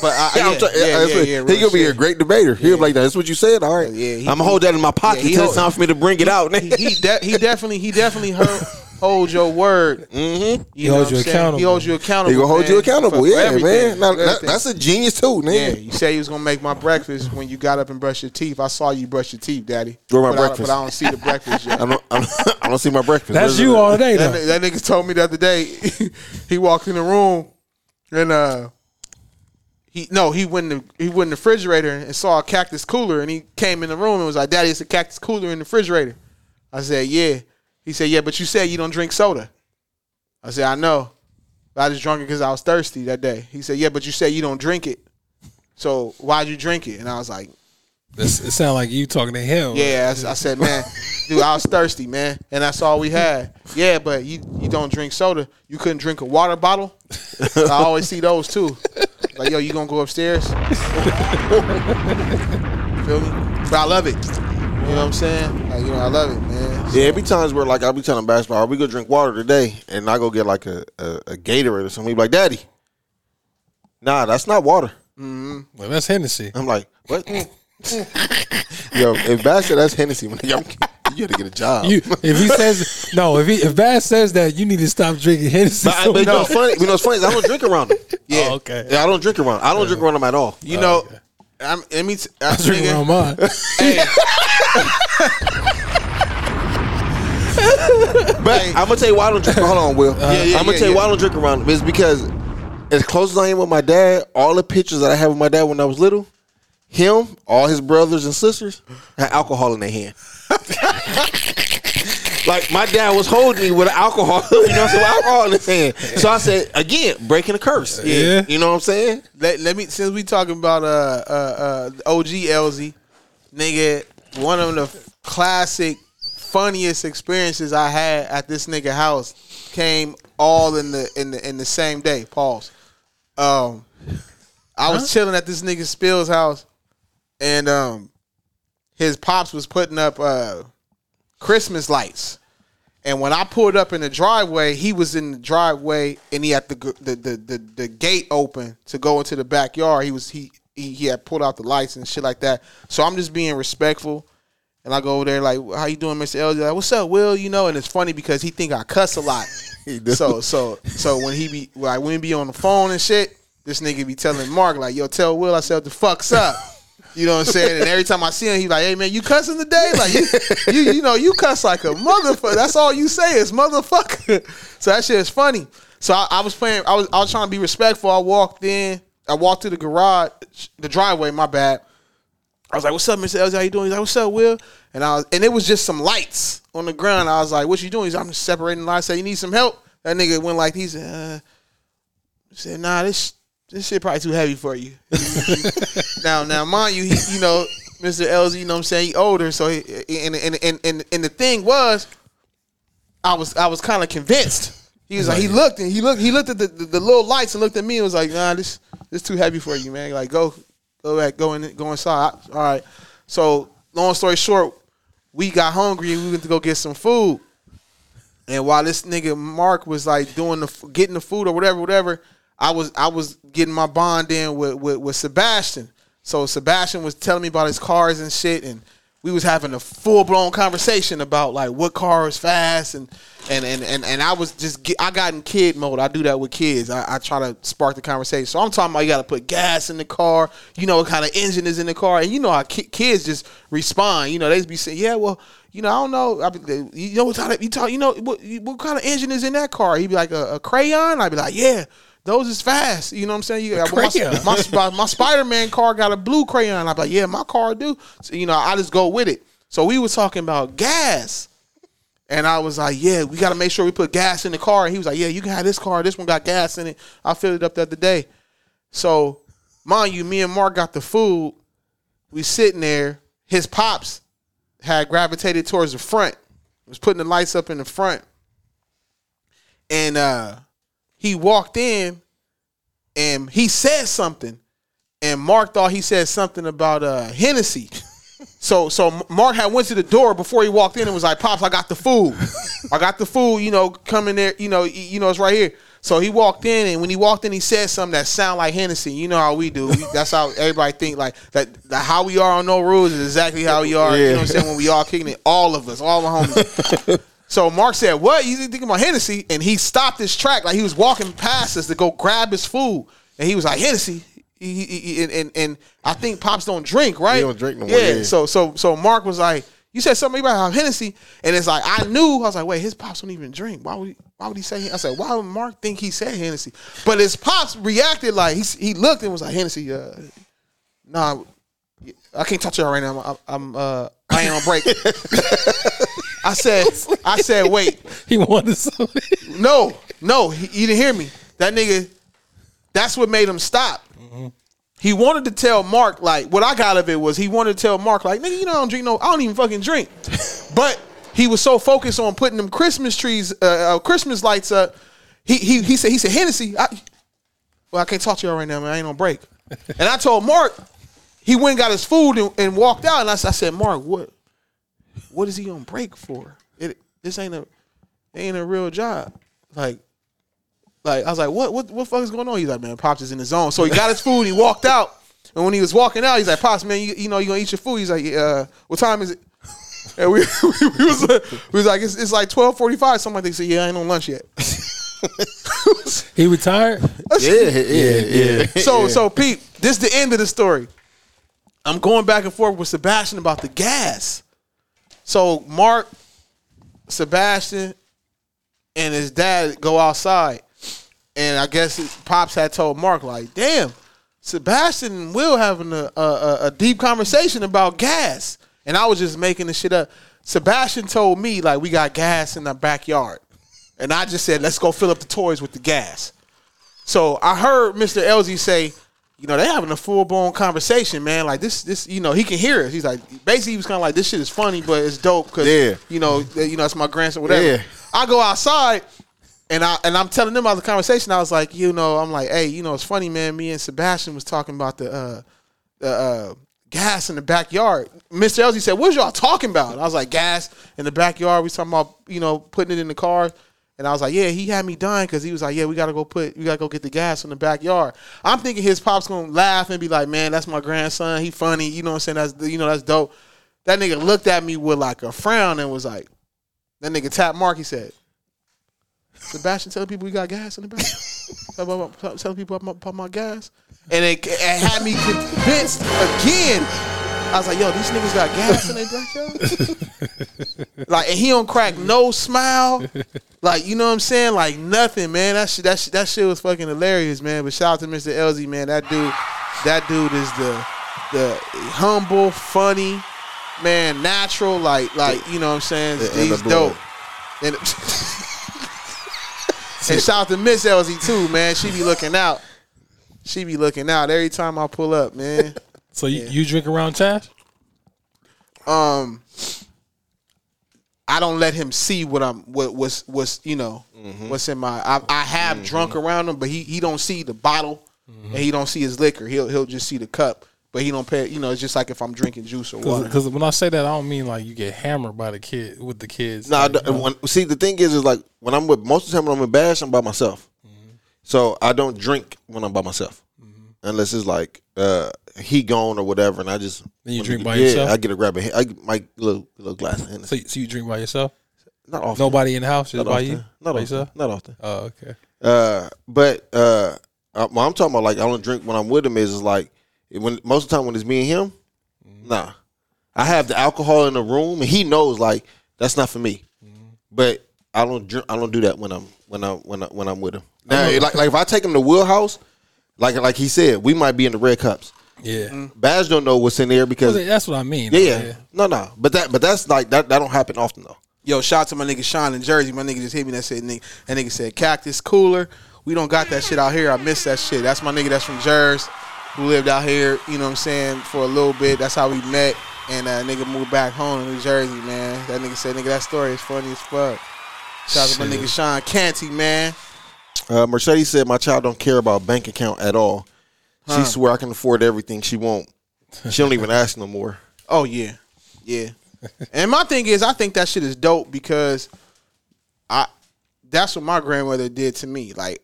be a great debater. Yeah. He'll be like, that's what you said. All right, yeah, I'm gonna hold that in my pocket until it's time for me to bring it out. He definitely heard hold your word. Mm-hmm. He holds you accountable. He holds you accountable. He gonna hold you accountable. For man. Now, that's a genius too, man. Yeah, you say he was gonna make my breakfast when you got up and brushed your teeth. I saw you brush your teeth, Daddy. But I don't see the breakfast yet. I don't see my breakfast. That's you all day though. That nigga told me the other day. He walked in the room and he went in the refrigerator and saw a cactus cooler, and he came in the room and was like, "Daddy, it's a cactus cooler in the refrigerator." I said, "Yeah." He said, "Yeah, but you said you don't drink soda." I said, "I know. I just drunk it because I was thirsty that day." He said, "Yeah, but you said you don't drink it. So why'd you drink it?" And I was like, it sounded like you talking to him. Yeah, I said, "Man, dude, I was thirsty, man. And that's all we had." "Yeah, but you don't drink soda. You couldn't drink a water bottle?" I always see those too. Like, yo, you gonna go upstairs? Feel me? But I love it. You know what I'm saying? Like, you know, I love it, man. So, yeah, it be times where, like, I'll be telling basketball, "Are we gonna drink water today?" And I go get like a Gatorade or something. He'd be like, "Daddy, nah, that's not water." Mm-hmm. Well, that's Hennessy. I'm like, what? Yo, if Bass said that's Hennessy, man, you gotta get a job. If Bass says that, you need to stop drinking Hennessy. But you know what's funny? Is I don't drink around him. Yeah, oh, okay. Yeah, I don't drink around him at all. You know, okay. I drink around mine. Hey. But I'm gonna tell you why I don't drink. Hold on, Will. I'm gonna tell you why I don't drink around him. It's because, as close as I am with my dad, all the pictures that I have with my dad when I was little, him, all his brothers and sisters had alcohol in their hand. Like, my dad was holding me with alcohol, you know what I'm saying, with alcohol in his hand. So I said, again, breaking a curse. Yeah. You know what I'm saying? Let me, since we talking about OG LZ, nigga, one of the classic, funniest experiences I had at this nigga house came all in the same day. Pause. I was chilling at this nigga Spill's house, and his pops was putting up Christmas lights. And when I pulled up in the driveway, he was in the driveway, and he had the gate open to go into the backyard. He had pulled out the lights and shit like that. So I'm just being respectful, and I go over there like, "How you doing, Mr. LJ?" Like, "What's up, Will?" You know, and it's funny because he think I cuss a lot. He do. So when he be on the phone and shit, this nigga be telling Mark, like, "Yo, tell Will I said what the fuck's up." You know what I'm saying? And every time I see him, he like, "Hey, man, you cussing today? Like, you cuss like a motherfucker. That's all you say is motherfucker." So that shit is funny. So I was trying to be respectful. I walked through the driveway, my bad. I was like, "What's up, Mr. LZ? How you doing?" He's like, "What's up, Will?" And it was just some lights on the ground. I was like, "What you doing?" He's like, "I'm just separating lights." I said, "You need some help?" That nigga went like, he said, "Nah, this shit probably too heavy for you." Now, mind you, he, you know, Mr. LZ, you know what I'm saying, he older, so he, and the thing was, I was kind of convinced. He was like, he looked at the little lights and looked at me and was like, "Nah, this too heavy for you, man. Like, go inside." All right. So long story short, we got hungry and we went to go get some food. And while this nigga Mark was like getting the food or whatever. I was getting my bond in with Sebastian. So Sebastian was telling me about his cars and shit, and we was having a full blown conversation about like what car is fast, and I was I got in kid mode. I do that with kids. I try to spark the conversation. So I'm talking about you got to put gas in the car. You know what kind of engine is in the car, and you know how kids just respond. You know they just be saying, "Yeah, well, you know I don't know. You know what kind of what kind of engine is in that car?" He'd be like a Crayon. I'd be like, "Yeah. Those is fast." You know what I'm saying? My Spider-Man car got a blue Crayon. I'm like, "Yeah, my car do." So, you know, I just go with it. So we was talking about gas. And I was like, "Yeah, we got to make sure we put gas in the car." And he was like, "Yeah, you can have this car. This one got gas in it. I filled it up the other day." So, mind you, me and Mark got the food. We sitting there. His pops had gravitated towards the front. Was putting the lights up in the front. And, he walked in, and he said something, and Mark thought he said something about Hennessy. So Mark had went to the door before he walked in and was like, "Pops, I got the food. You know, come in there. You know, it's right here." So he walked in, and when he walked in, he said something that sounded like Hennessy. You know how we do. That's how everybody think. Like that how we are on No Rules is exactly how we are. Yeah. You know what I'm saying? When we all kicking it, all of us, all the homies. So Mark said, what? You thinking about Hennessy? And he stopped his track. Like, he was walking past us to go grab his food. And he was like, Hennessy. And I think Pops don't drink, right? He don't drink no more. Yeah. So Mark was like, you said something about how Hennessy. And it's like, I knew. I was like, wait, his Pops don't even drink. Why would he say Hennessy? I said, why would Mark think he said Hennessy? But his Pops reacted like, he looked and was like, Hennessy, nah, I can't talk to y'all right now. I ain't on break. I said, wait. He wanted something. No, you didn't hear me. That nigga, that's what made him stop. Mm-hmm. He wanted to tell Mark, like, what I got of it was he wanted to tell Mark, like, nigga, you know, I don't even fucking drink. But he was so focused on putting them Christmas lights up. He said, Hennessy, I can't talk to y'all right now, man. I ain't on break. And I told Mark, he went and got his food and walked out. And I said, Mark, what is he on break for? This ain't a real job. Like I was like, what fuck is going on? He's like, man, Pops is in his zone. So he got his food. He walked out. And when he was walking out, he's like, Pops, man, you know you gonna eat your food? He's like, yeah, what time is it? And we was like, it's like 12:45. Somebody said, yeah, I ain't on lunch yet. He retired. Yeah. So Pete, this is the end of the story. I'm going back and forth with Sebastian about the gas. So Mark, Sebastian, and his dad go outside, and I guess Pops had told Mark, like, damn, Sebastian and Will having a deep conversation about gas, and I was just making this shit up. Sebastian told me, like, we got gas in our backyard, and I just said, let's go fill up the toys with the gas. So I heard Mr. Elzy say, you know, they having a full-blown conversation, man. Like, this, you know, he can hear us. He's like, basically, he was kind of like, this shit is funny, but it's dope because, you know, it's my grandson, whatever. Yeah. I go outside, and I'm telling them about the conversation. I was like, you know, I'm like, hey, you know, it's funny, man. Me and Sebastian was talking about the gas in the backyard. Mr. Elzy said, what was y'all talking about? And I was like, gas in the backyard. We talking about, you know, putting it in the car. And I was like, yeah, he had me dying because he was like, yeah, we gotta go get the gas in the backyard. I'm thinking his Pop's gonna laugh and be like, man, that's my grandson. He funny, you know what I'm saying? That's, you know, that's dope. That nigga looked at me with like a frown and was like, that nigga tapped Mark. He said, Sebastian telling people we got gas in the backyard. Telling people about my gas, and it had me convinced again. I was like, yo, these niggas got gas in their backyard. Like, and he don't crack no smile. Like, you know what I'm saying? Like, nothing, man. That shit was fucking hilarious, man. But shout out to Mr. Elzy, man. That dude is the humble, funny, man, natural, like, you know what I'm saying? He's dope. And shout out to Miss Elzy too, man. She be looking out. Every time I pull up, man. So you drink around Chaz? I don't let him see what's in my. I have drunk around him, but he don't see the bottle and he don't see his liquor. He'll just see the cup, but he don't pay. You know, it's just like if I'm drinking juice or water. Because when I say that, I don't mean like you get hammered by the kid with the kids. No, like, see, the thing is like when I'm with most of the time when I'm with Bash, I'm by myself, so I don't drink when I'm by myself unless it's like. He gone or whatever, and I just then you drink by yourself. I get a grab a my little glass of Hennessy. So you drink by yourself? Not often. Nobody in the house, just by you. Not often. Not often. Oh, okay. But what I'm talking about, like I don't drink when I'm with him. Is like when most of the time when it's me and him. Nah, I have the alcohol in the room, and he knows like that's not for me. But I don't drink. I don't do that when I'm with him. Now, like if I take him to Will's house. Like he said, we might be in the red cups. Yeah, Badge don't know what's in there because that's what I mean. Yeah. No. But that's like that don't happen often though. Yo, shout out to my nigga Sean in Jersey. My nigga just hit me. That nigga said Cactus Cooler. We don't got that shit out here. I miss that shit. That's my nigga. That's from Jersey, who lived out here. You know what I'm saying? For a little bit. That's how we met. And nigga moved back home to New Jersey, man. That nigga said, nigga, that story is funny as fuck. Shout out to my nigga Sean Canty, man. Mercedes said, my child don't care about bank account at all. She swear I can afford everything she won't. She don't even ask no more. Oh, yeah. Yeah. And my thing is, I think that shit is dope because that's what my grandmother did to me. Like,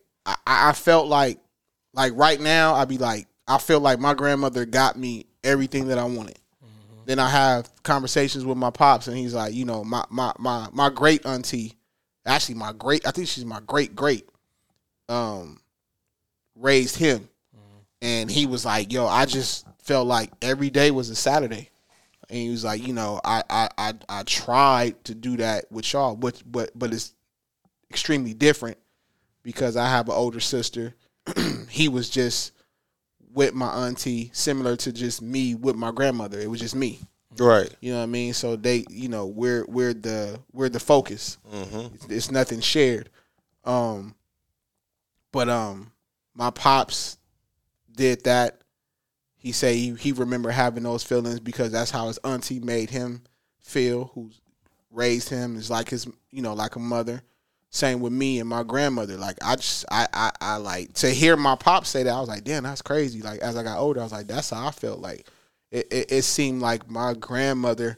I felt like right now, I feel like my grandmother got me everything that I wanted. Then I have conversations with my pops, and he's like, you know, my great auntie, actually I think she's my great, raised him. And he was like, yo, I just felt like every day was a Saturday. And he was like, you know, I tried to do that with y'all, but it's extremely different because I have an older sister. He was just with my auntie, similar to just me with my grandmother. It was just me, right? You know what I mean? So they, you know, we're the focus. Mm-hmm. It's nothing shared. But my pops did that. He said he remembered having those feelings because that's how his auntie made him feel, who raised him is like his, you know, like a mother. Same with me and my grandmother. Like, I like, to hear my pop say that, I was like, damn, that's crazy. Like, as I got older, I was like, that's how I felt. Like, it seemed like my grandmother,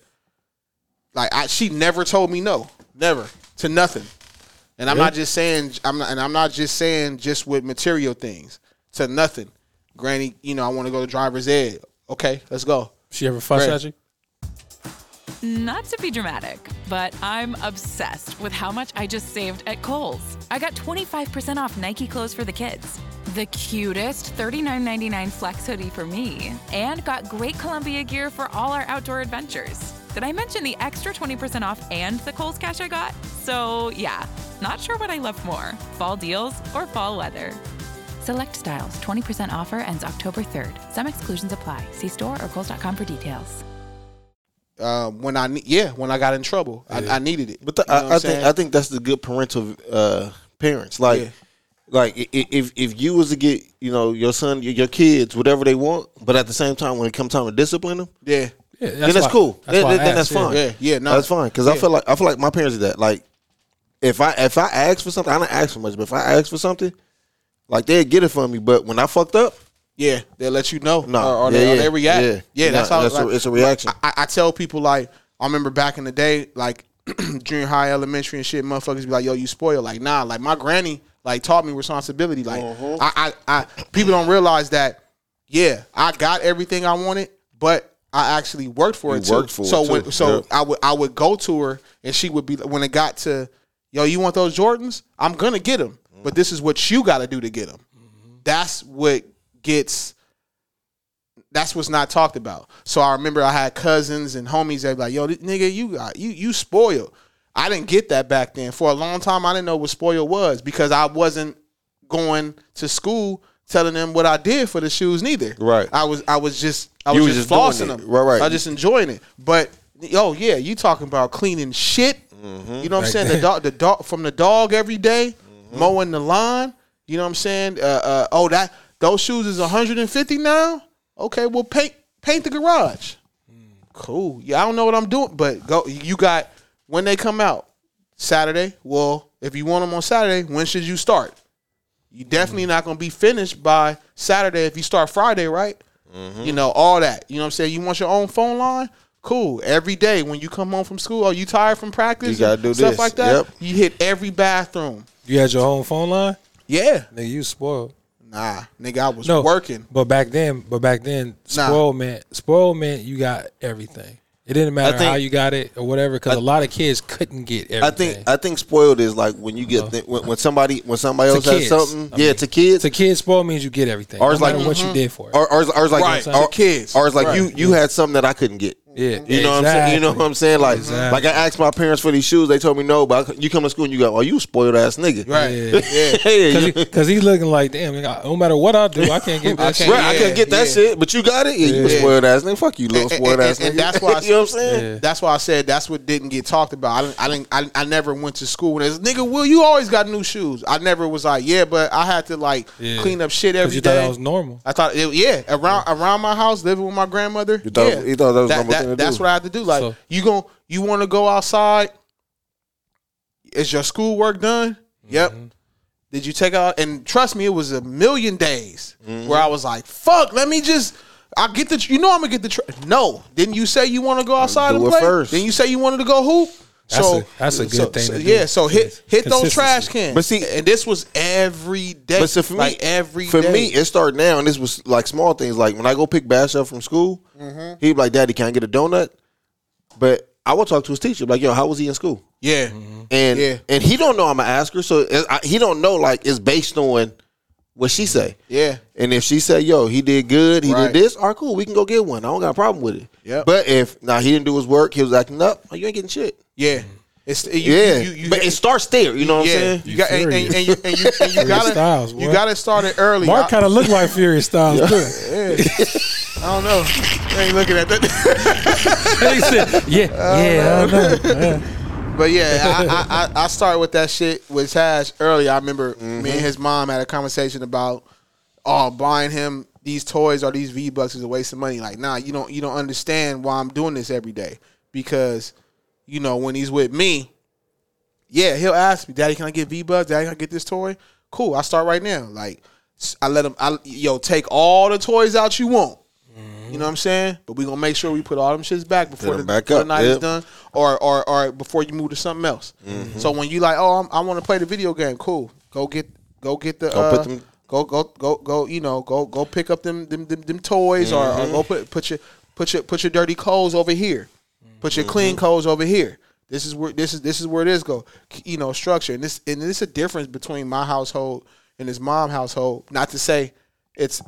like, she never told me no. Never. To nothing. And I'm not just saying, I'm not just saying just with material things. To nothing. Granny, you know, I want to go to driver's ed. Okay, let's go. She ever fuss at you? Not to be dramatic, but I'm obsessed with how much I just saved at Kohl's. I got 25% off Nike clothes for the kids, the cutest $39.99 flex hoodie for me, and got great Columbia gear for all our outdoor adventures. Did I mention the extra 20% off and the Kohl's cash I got? So yeah, not sure what I love more, fall deals or fall weather. Select styles, 20% offer ends October 3rd. Some exclusions apply. See store or kohls.com for details. When I got in trouble, yeah. I needed it. But I think that's the good parental parents. Like, like if you was to get, you know, your son, your kids, whatever they want, but at the same time, when it comes time to discipline them, then that's cool. That's fine. That's fine because I feel like my parents did that. Like, if I ask for something, I don't ask for much, but if I ask for something, like they'd get it from me. But when I fucked up. Yeah, they let you know. Or they react. That's how it's a reaction. Like, I tell people, like, I remember back in the day, like, junior high, elementary and shit, motherfuckers be like, yo, you spoiled. Like, nah, like, my granny, like, taught me responsibility. Like, I people don't realize that, I got everything I wanted, but I actually worked for it, too. I would go to her, and she would be, when it got to, yo, you want those Jordans? I'm going to get them, but this is what you got to do to get them. Mm-hmm. That's what's not talked about. So I remember I had cousins and homies that were like, yo, nigga, you spoiled. I didn't get that back then. For a long time, I didn't know what spoiled was because I wasn't going to school telling them what I did for the shoes neither. Right. I was just flossing them. Right. I was just enjoying it. But you talking about cleaning shit. Mm-hmm. You know what I'm saying? The dog every day, mowing the lawn. You know what I'm saying? Those shoes is $150 now? Okay, well, paint the garage. Cool. Yeah, I don't know what I'm doing, but go. You got, when they come out, Saturday. Well, if you want them on Saturday, when should you start? You definitely not going to be finished by Saturday if you start Friday, right? Mm-hmm. You know, all that. You know what I'm saying? You want your own phone line? Cool. Every day when you come home from school, are you tired from practice? You got to do stuff this. Like that. Yep. You hit every bathroom. You had your own phone line? Yeah. Nigga, you spoiled. Nah, nigga, I was working. But back then, spoiled meant you got everything. It didn't matter how you got it or whatever, because a lot of kids couldn't get everything. I think spoiled is like when you get when somebody else has something. To kids. To kids, spoiled means you get everything. Ours no like what you did for it. Ours like to kids. Ours like you had something that I couldn't get. Yeah, you know what I'm saying. Like, I asked my parents for these shoes. They told me no, but you come to school and you go, "Oh, you spoiled ass nigga." Right? Yeah. Because he's looking like, damn, no matter what I do, I can't get that shit. I can't get that shit. But you got it. Yeah, you spoiled ass nigga. Fuck you, little spoiled ass nigga. And that's why I said, you know what I'm saying. Yeah. That's why I said that's what didn't get talked about. I never went to school and nigga, Will, you always got new shoes. I never was like, but I had to clean up shit every day. You thought that was normal? I thought, around my house, living with my grandmother. You thought that was normal. That's what I have to do. Like, so, you want to go outside? Is your schoolwork done? Mm-hmm. Yep. Did you take out? And trust me, it was a million days where I was like, "Fuck, let me just." I get the. You know, I'm gonna get the. No, didn't you say you want to go outside and play? First. Didn't you say you wanted to go hoop? That's a good thing to do. Yeah, so hit those trash cans. But see, and this was every day. But so for like me, every day, it started now, and this was like small things. Like when I go pick Bash up from school, he'd be like, "Daddy, can I get a donut?" But I would talk to his teacher, like, "Yo, how was he in school?" Yeah, and he don't know I'm an asker, so he don't know like it's based on what she say. Yeah, and if she say, "Yo, he did good, he did this," all right, cool, we can go get one. I don't got a problem with it. Yeah, but if he didn't do his work, he was acting up, oh, you ain't getting shit. Yeah. But it starts there. You know what I'm saying? You got and you gotta start it early. Mark kind of looked like Furious Styles too. I don't know. I ain't looking at that. I don't know. Yeah. But I started with that shit with Tash early. I remember me and his mom had a conversation about buying him these toys or these V-Bucks is a waste of money. Like, nah, you don't understand why I'm doing this every day, because you know, when he's with me, he'll ask me, "Daddy, can I get V-Bucks? Daddy, can I get this toy?" Cool, I start right now. Like, I let him, take all the toys out you want. You know what I'm saying? But we gonna make sure we put all them shits back before the night is done, or before you move to something else. So when you like, I want to play the video game. Cool, go pick up them toys, or go put your dirty clothes over here. Put your clean codes over here. This is where this go. You know, structure. And this is a difference between my household and his mom household. Not to say it's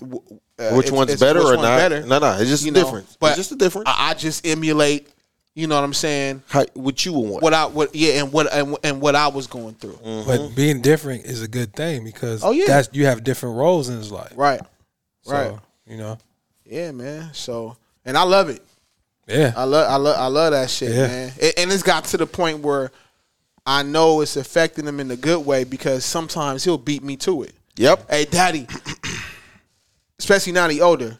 which one's better or not. No, it's just a difference. But it's just a difference. I just emulate, you know what I'm saying? What you would want. What I was going through. But being different is a good thing, because you have different roles in his life. Right. You know. Yeah, man. So, and I love it. Yeah, I love that shit, man. And it's got to the point where I know it's affecting him in a good way, because sometimes he'll beat me to it. Yep. Hey, Daddy, especially now that he's older,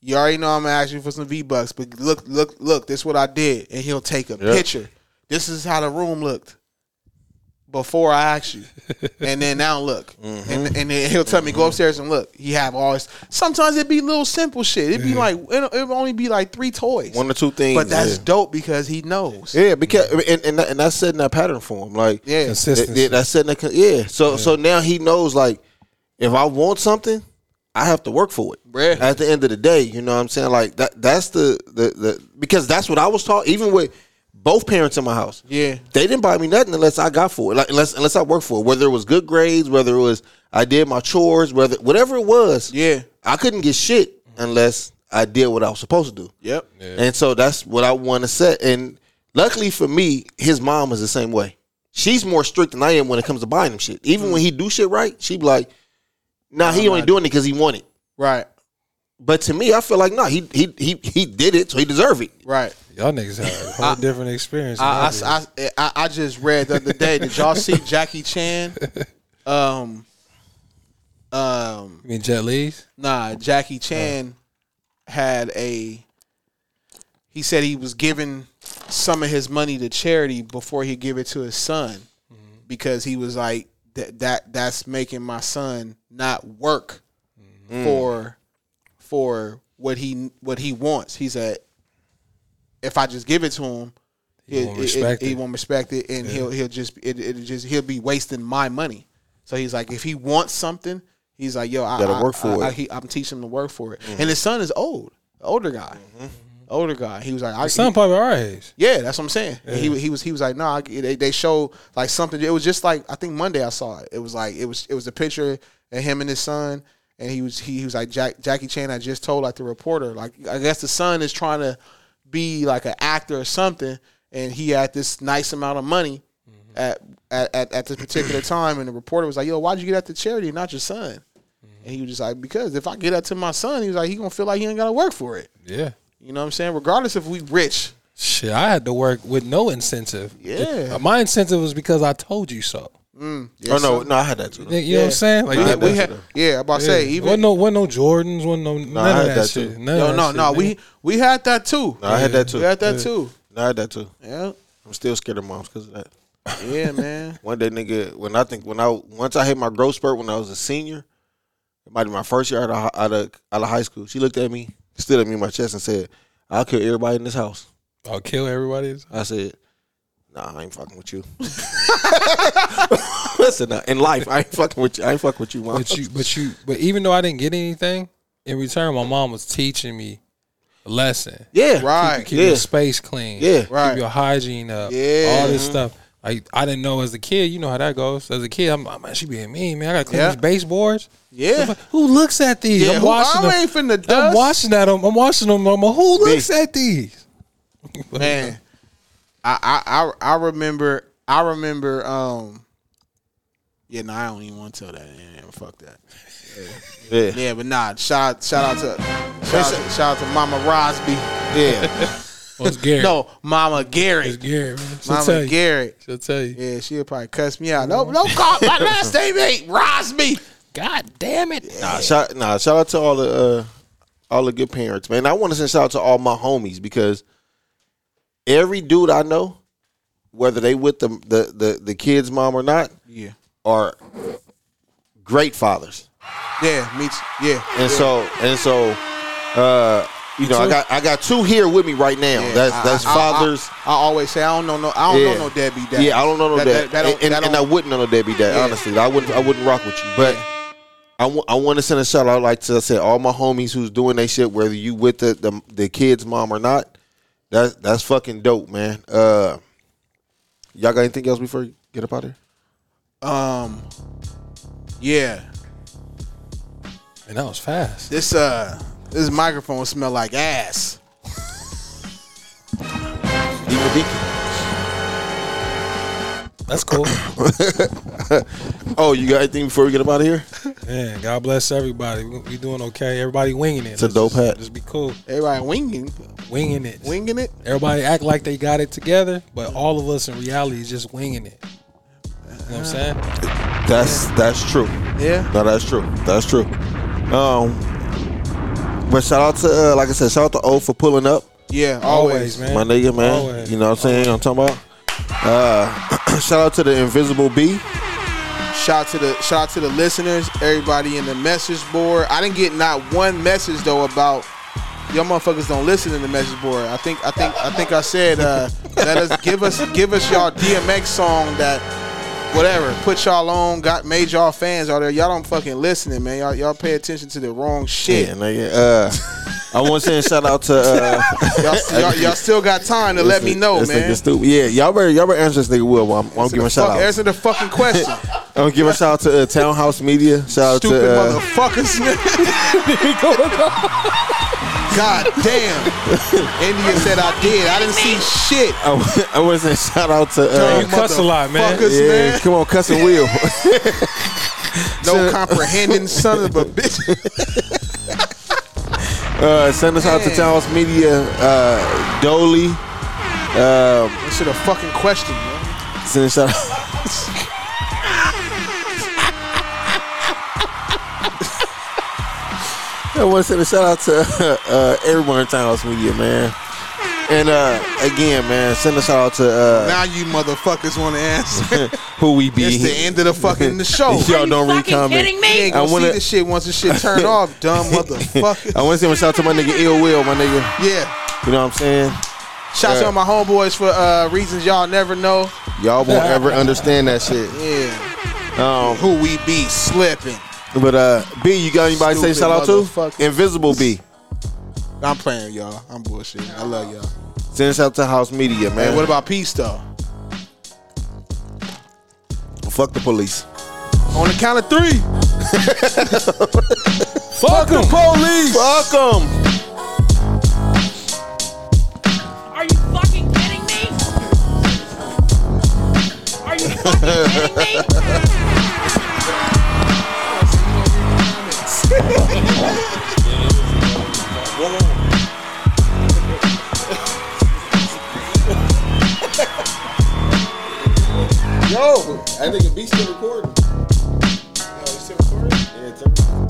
you already know I'm gonna ask you for some V-Bucks, but look, this is what I did, and he'll take a picture. This is how the room looked before I asked you, and then now look, and then he'll tell me, go upstairs and look. He have all this. Sometimes it'd be little simple shit. It'd be like it'd only be like 3 toys, one or 2 things. But that's dope, because he knows. Yeah, because and that's setting that pattern for him. Like consistency. That's setting that. Yeah. So now he knows, like, if I want something, I have to work for it. Right. At the end of the day, you know what I'm saying? Like that's the because that's what I was taught. Even with both parents in my house, they didn't buy me nothing unless I got for it, like unless I worked for it. Whether it was good grades, whether it was I did my chores, whatever it was, I couldn't get shit unless I did what I was supposed to do. And so that's what I want to set. And luckily for me, his mom was the same way. She's more strict than I am when it comes to buying him shit. Even when he do shit right, she be like, "Nah, he only doing it because he wanted." Right. But to me, I feel like, nah, he did it, so he deserved it. Right. Y'all niggas had a whole different experience. I just read the other day. Did y'all see Jackie Chan? You mean Jet Lee's? Nah, Jackie Chan had he said he was giving some of his money to charity before he give it to his son, because he was like, that's making my son not work for what he wants. He said, if I just give it to him, he won't respect it, and he'll be wasting my money. So he's like, if he wants something, he's like, yo, I'm teaching him to work for it. And his son is older guy. He was like, his son probably our age. Yeah, that's what I'm saying. Yeah. He was like, nah. They showed like something. It was just like, I think Monday I saw it. It was like it was a picture of him and his son. And he was like, Jackie Chan, I just told like the reporter, like, I guess the son is trying to be like an actor or something, and he had this nice amount of money at this particular time, and the reporter was like, yo, why'd you get that to charity and not your son? And he was just like, because if I get that to my son, he was like, he gonna feel like he ain't gotta work for it. Yeah. You know what I'm saying? Regardless if we rich. Shit, I had to work with no incentive. Yeah. My incentive was because I told you so. Yes, oh no, I had that too. You know what I'm saying? Like, we had, even wasn't no Jordans, wasn't no none of that shit. We had that too. No, I had that too. We had that too. No, I had that too. Yeah, I'm still scared of moms because of that. Yeah, man. One day, nigga, once I hit my growth spurt when I was a senior, it might be my first year out of high school. She looked at me, stood at me in my chest, and said, "I'll kill everybody in this house." I said, Nah, I ain't fucking with you. Listen, in life, I ain't fucking with you. I ain't fucking with you, Mom. But even though I didn't get anything in return, my mom was teaching me a lesson. Yeah, right. Keep your space clean. Yeah, right. Keep your hygiene up. Yeah, all this stuff. I didn't know as a kid. You know how that goes. As a kid, I'm like, man, she being mean, man. I got to clean these baseboards. Yeah. So, who looks at these? Yeah, I'm washing them. I ain't finna dust. I'm washing at them. I'm washing them. Mama. Who looks at these? Man. I remember. Yeah, no, I don't even want to tell that. Yeah, fuck that. Yeah. Yeah, but nah. Shout out to Mama Rosby. Yeah. Well, it's Garrett. No, Mama Garrett. It's Garrett, man. She'll tell you. Yeah, she'll probably cuss me out. No, call my last name ain't Rosby. God damn it. Yeah. Shout out to all the good parents, man. I want to send shout out to all my homies because every dude I know, whether they with the kid's mom or not, are great fathers. Yeah, me too. Yeah. And so you know, I got two here with me right now. Yeah, that's fathers. I always say I don't know no Debbie Dad. Yeah, I don't know no Dad. And I wouldn't know no Debbie Dad. Yeah. Honestly, I wouldn't rock with you. But I want to send a shout out, like I said, all my homies who's doing they shit, whether you with the kid's mom or not. That's fucking dope, man. Y'all got anything else before you get up out of here? Yeah. And that was fast. This microphone smell like ass. That's cool. Oh, you got anything before we get up out of here? Man, God bless everybody. We doing okay. Everybody winging it. It's a dope hat. Just be cool. Everybody winging it. Winging it. Everybody act like they got it together, but all of us in reality is just winging it. You know what I'm saying? That's true. Yeah. No, that's true. But shout out to, like I said, shout out to O for pulling up. Yeah, always, man. My nigga, man. Always. You know what I'm saying? You know what I'm talking about? Shout out to the Invisible B. Shout out to the listeners, everybody in the message board. I didn't get not one message though about y'all motherfuckers don't listen in the message board. I think I said let us give us y'all DMX song that whatever put y'all on, made y'all fans out there. Y'all don't fucking listening, man. Y'all pay attention to the wrong shit. Yeah, nigga. I want to send shout out to y'all still got time to let me know, man. Yeah, y'all better answer this nigga Will while I'm giving a shout out. Answer the fucking question. I'm giving a shout out to Townhouse Media. Shout out to motherfuckers. God damn. India said I did. I didn't see shit. I want to say shout out to you cuss a lot, man. Fuckers, yeah, man. Come on, cuss a wheel. No comprehending son of a bitch. Send us out to Townhouse Media, Dolly. That should have fucking questioned, man. Send us out. I want to send a shout out to everyone in Townhouse Media, man. And again, man, send a shout out to now you motherfuckers want to answer who we be. It's the end of the fucking the show. Y'all don't read comments. You ain't gonna see this shit once the shit turn off, dumb motherfuckers. I want to send a shout out to my nigga Ill Will, my nigga. Yeah, you know what I'm saying. Shout out to my homeboys for reasons y'all never know. Y'all won't ever understand that shit. Yeah, who we be slipping. But B, you got anybody to say shout out to? Invisible B. I'm playing, y'all. I'm bullshitting. I love y'all. Send us out to House Media, man. Hey, what about peace, though? Well, fuck the police. On the count of three. Fuck the police. Fuck them. Are you fucking kidding me? Are you fucking kidding me? Yo, I think the beat's still recording. No, it's still recording? Yeah, it's still recording.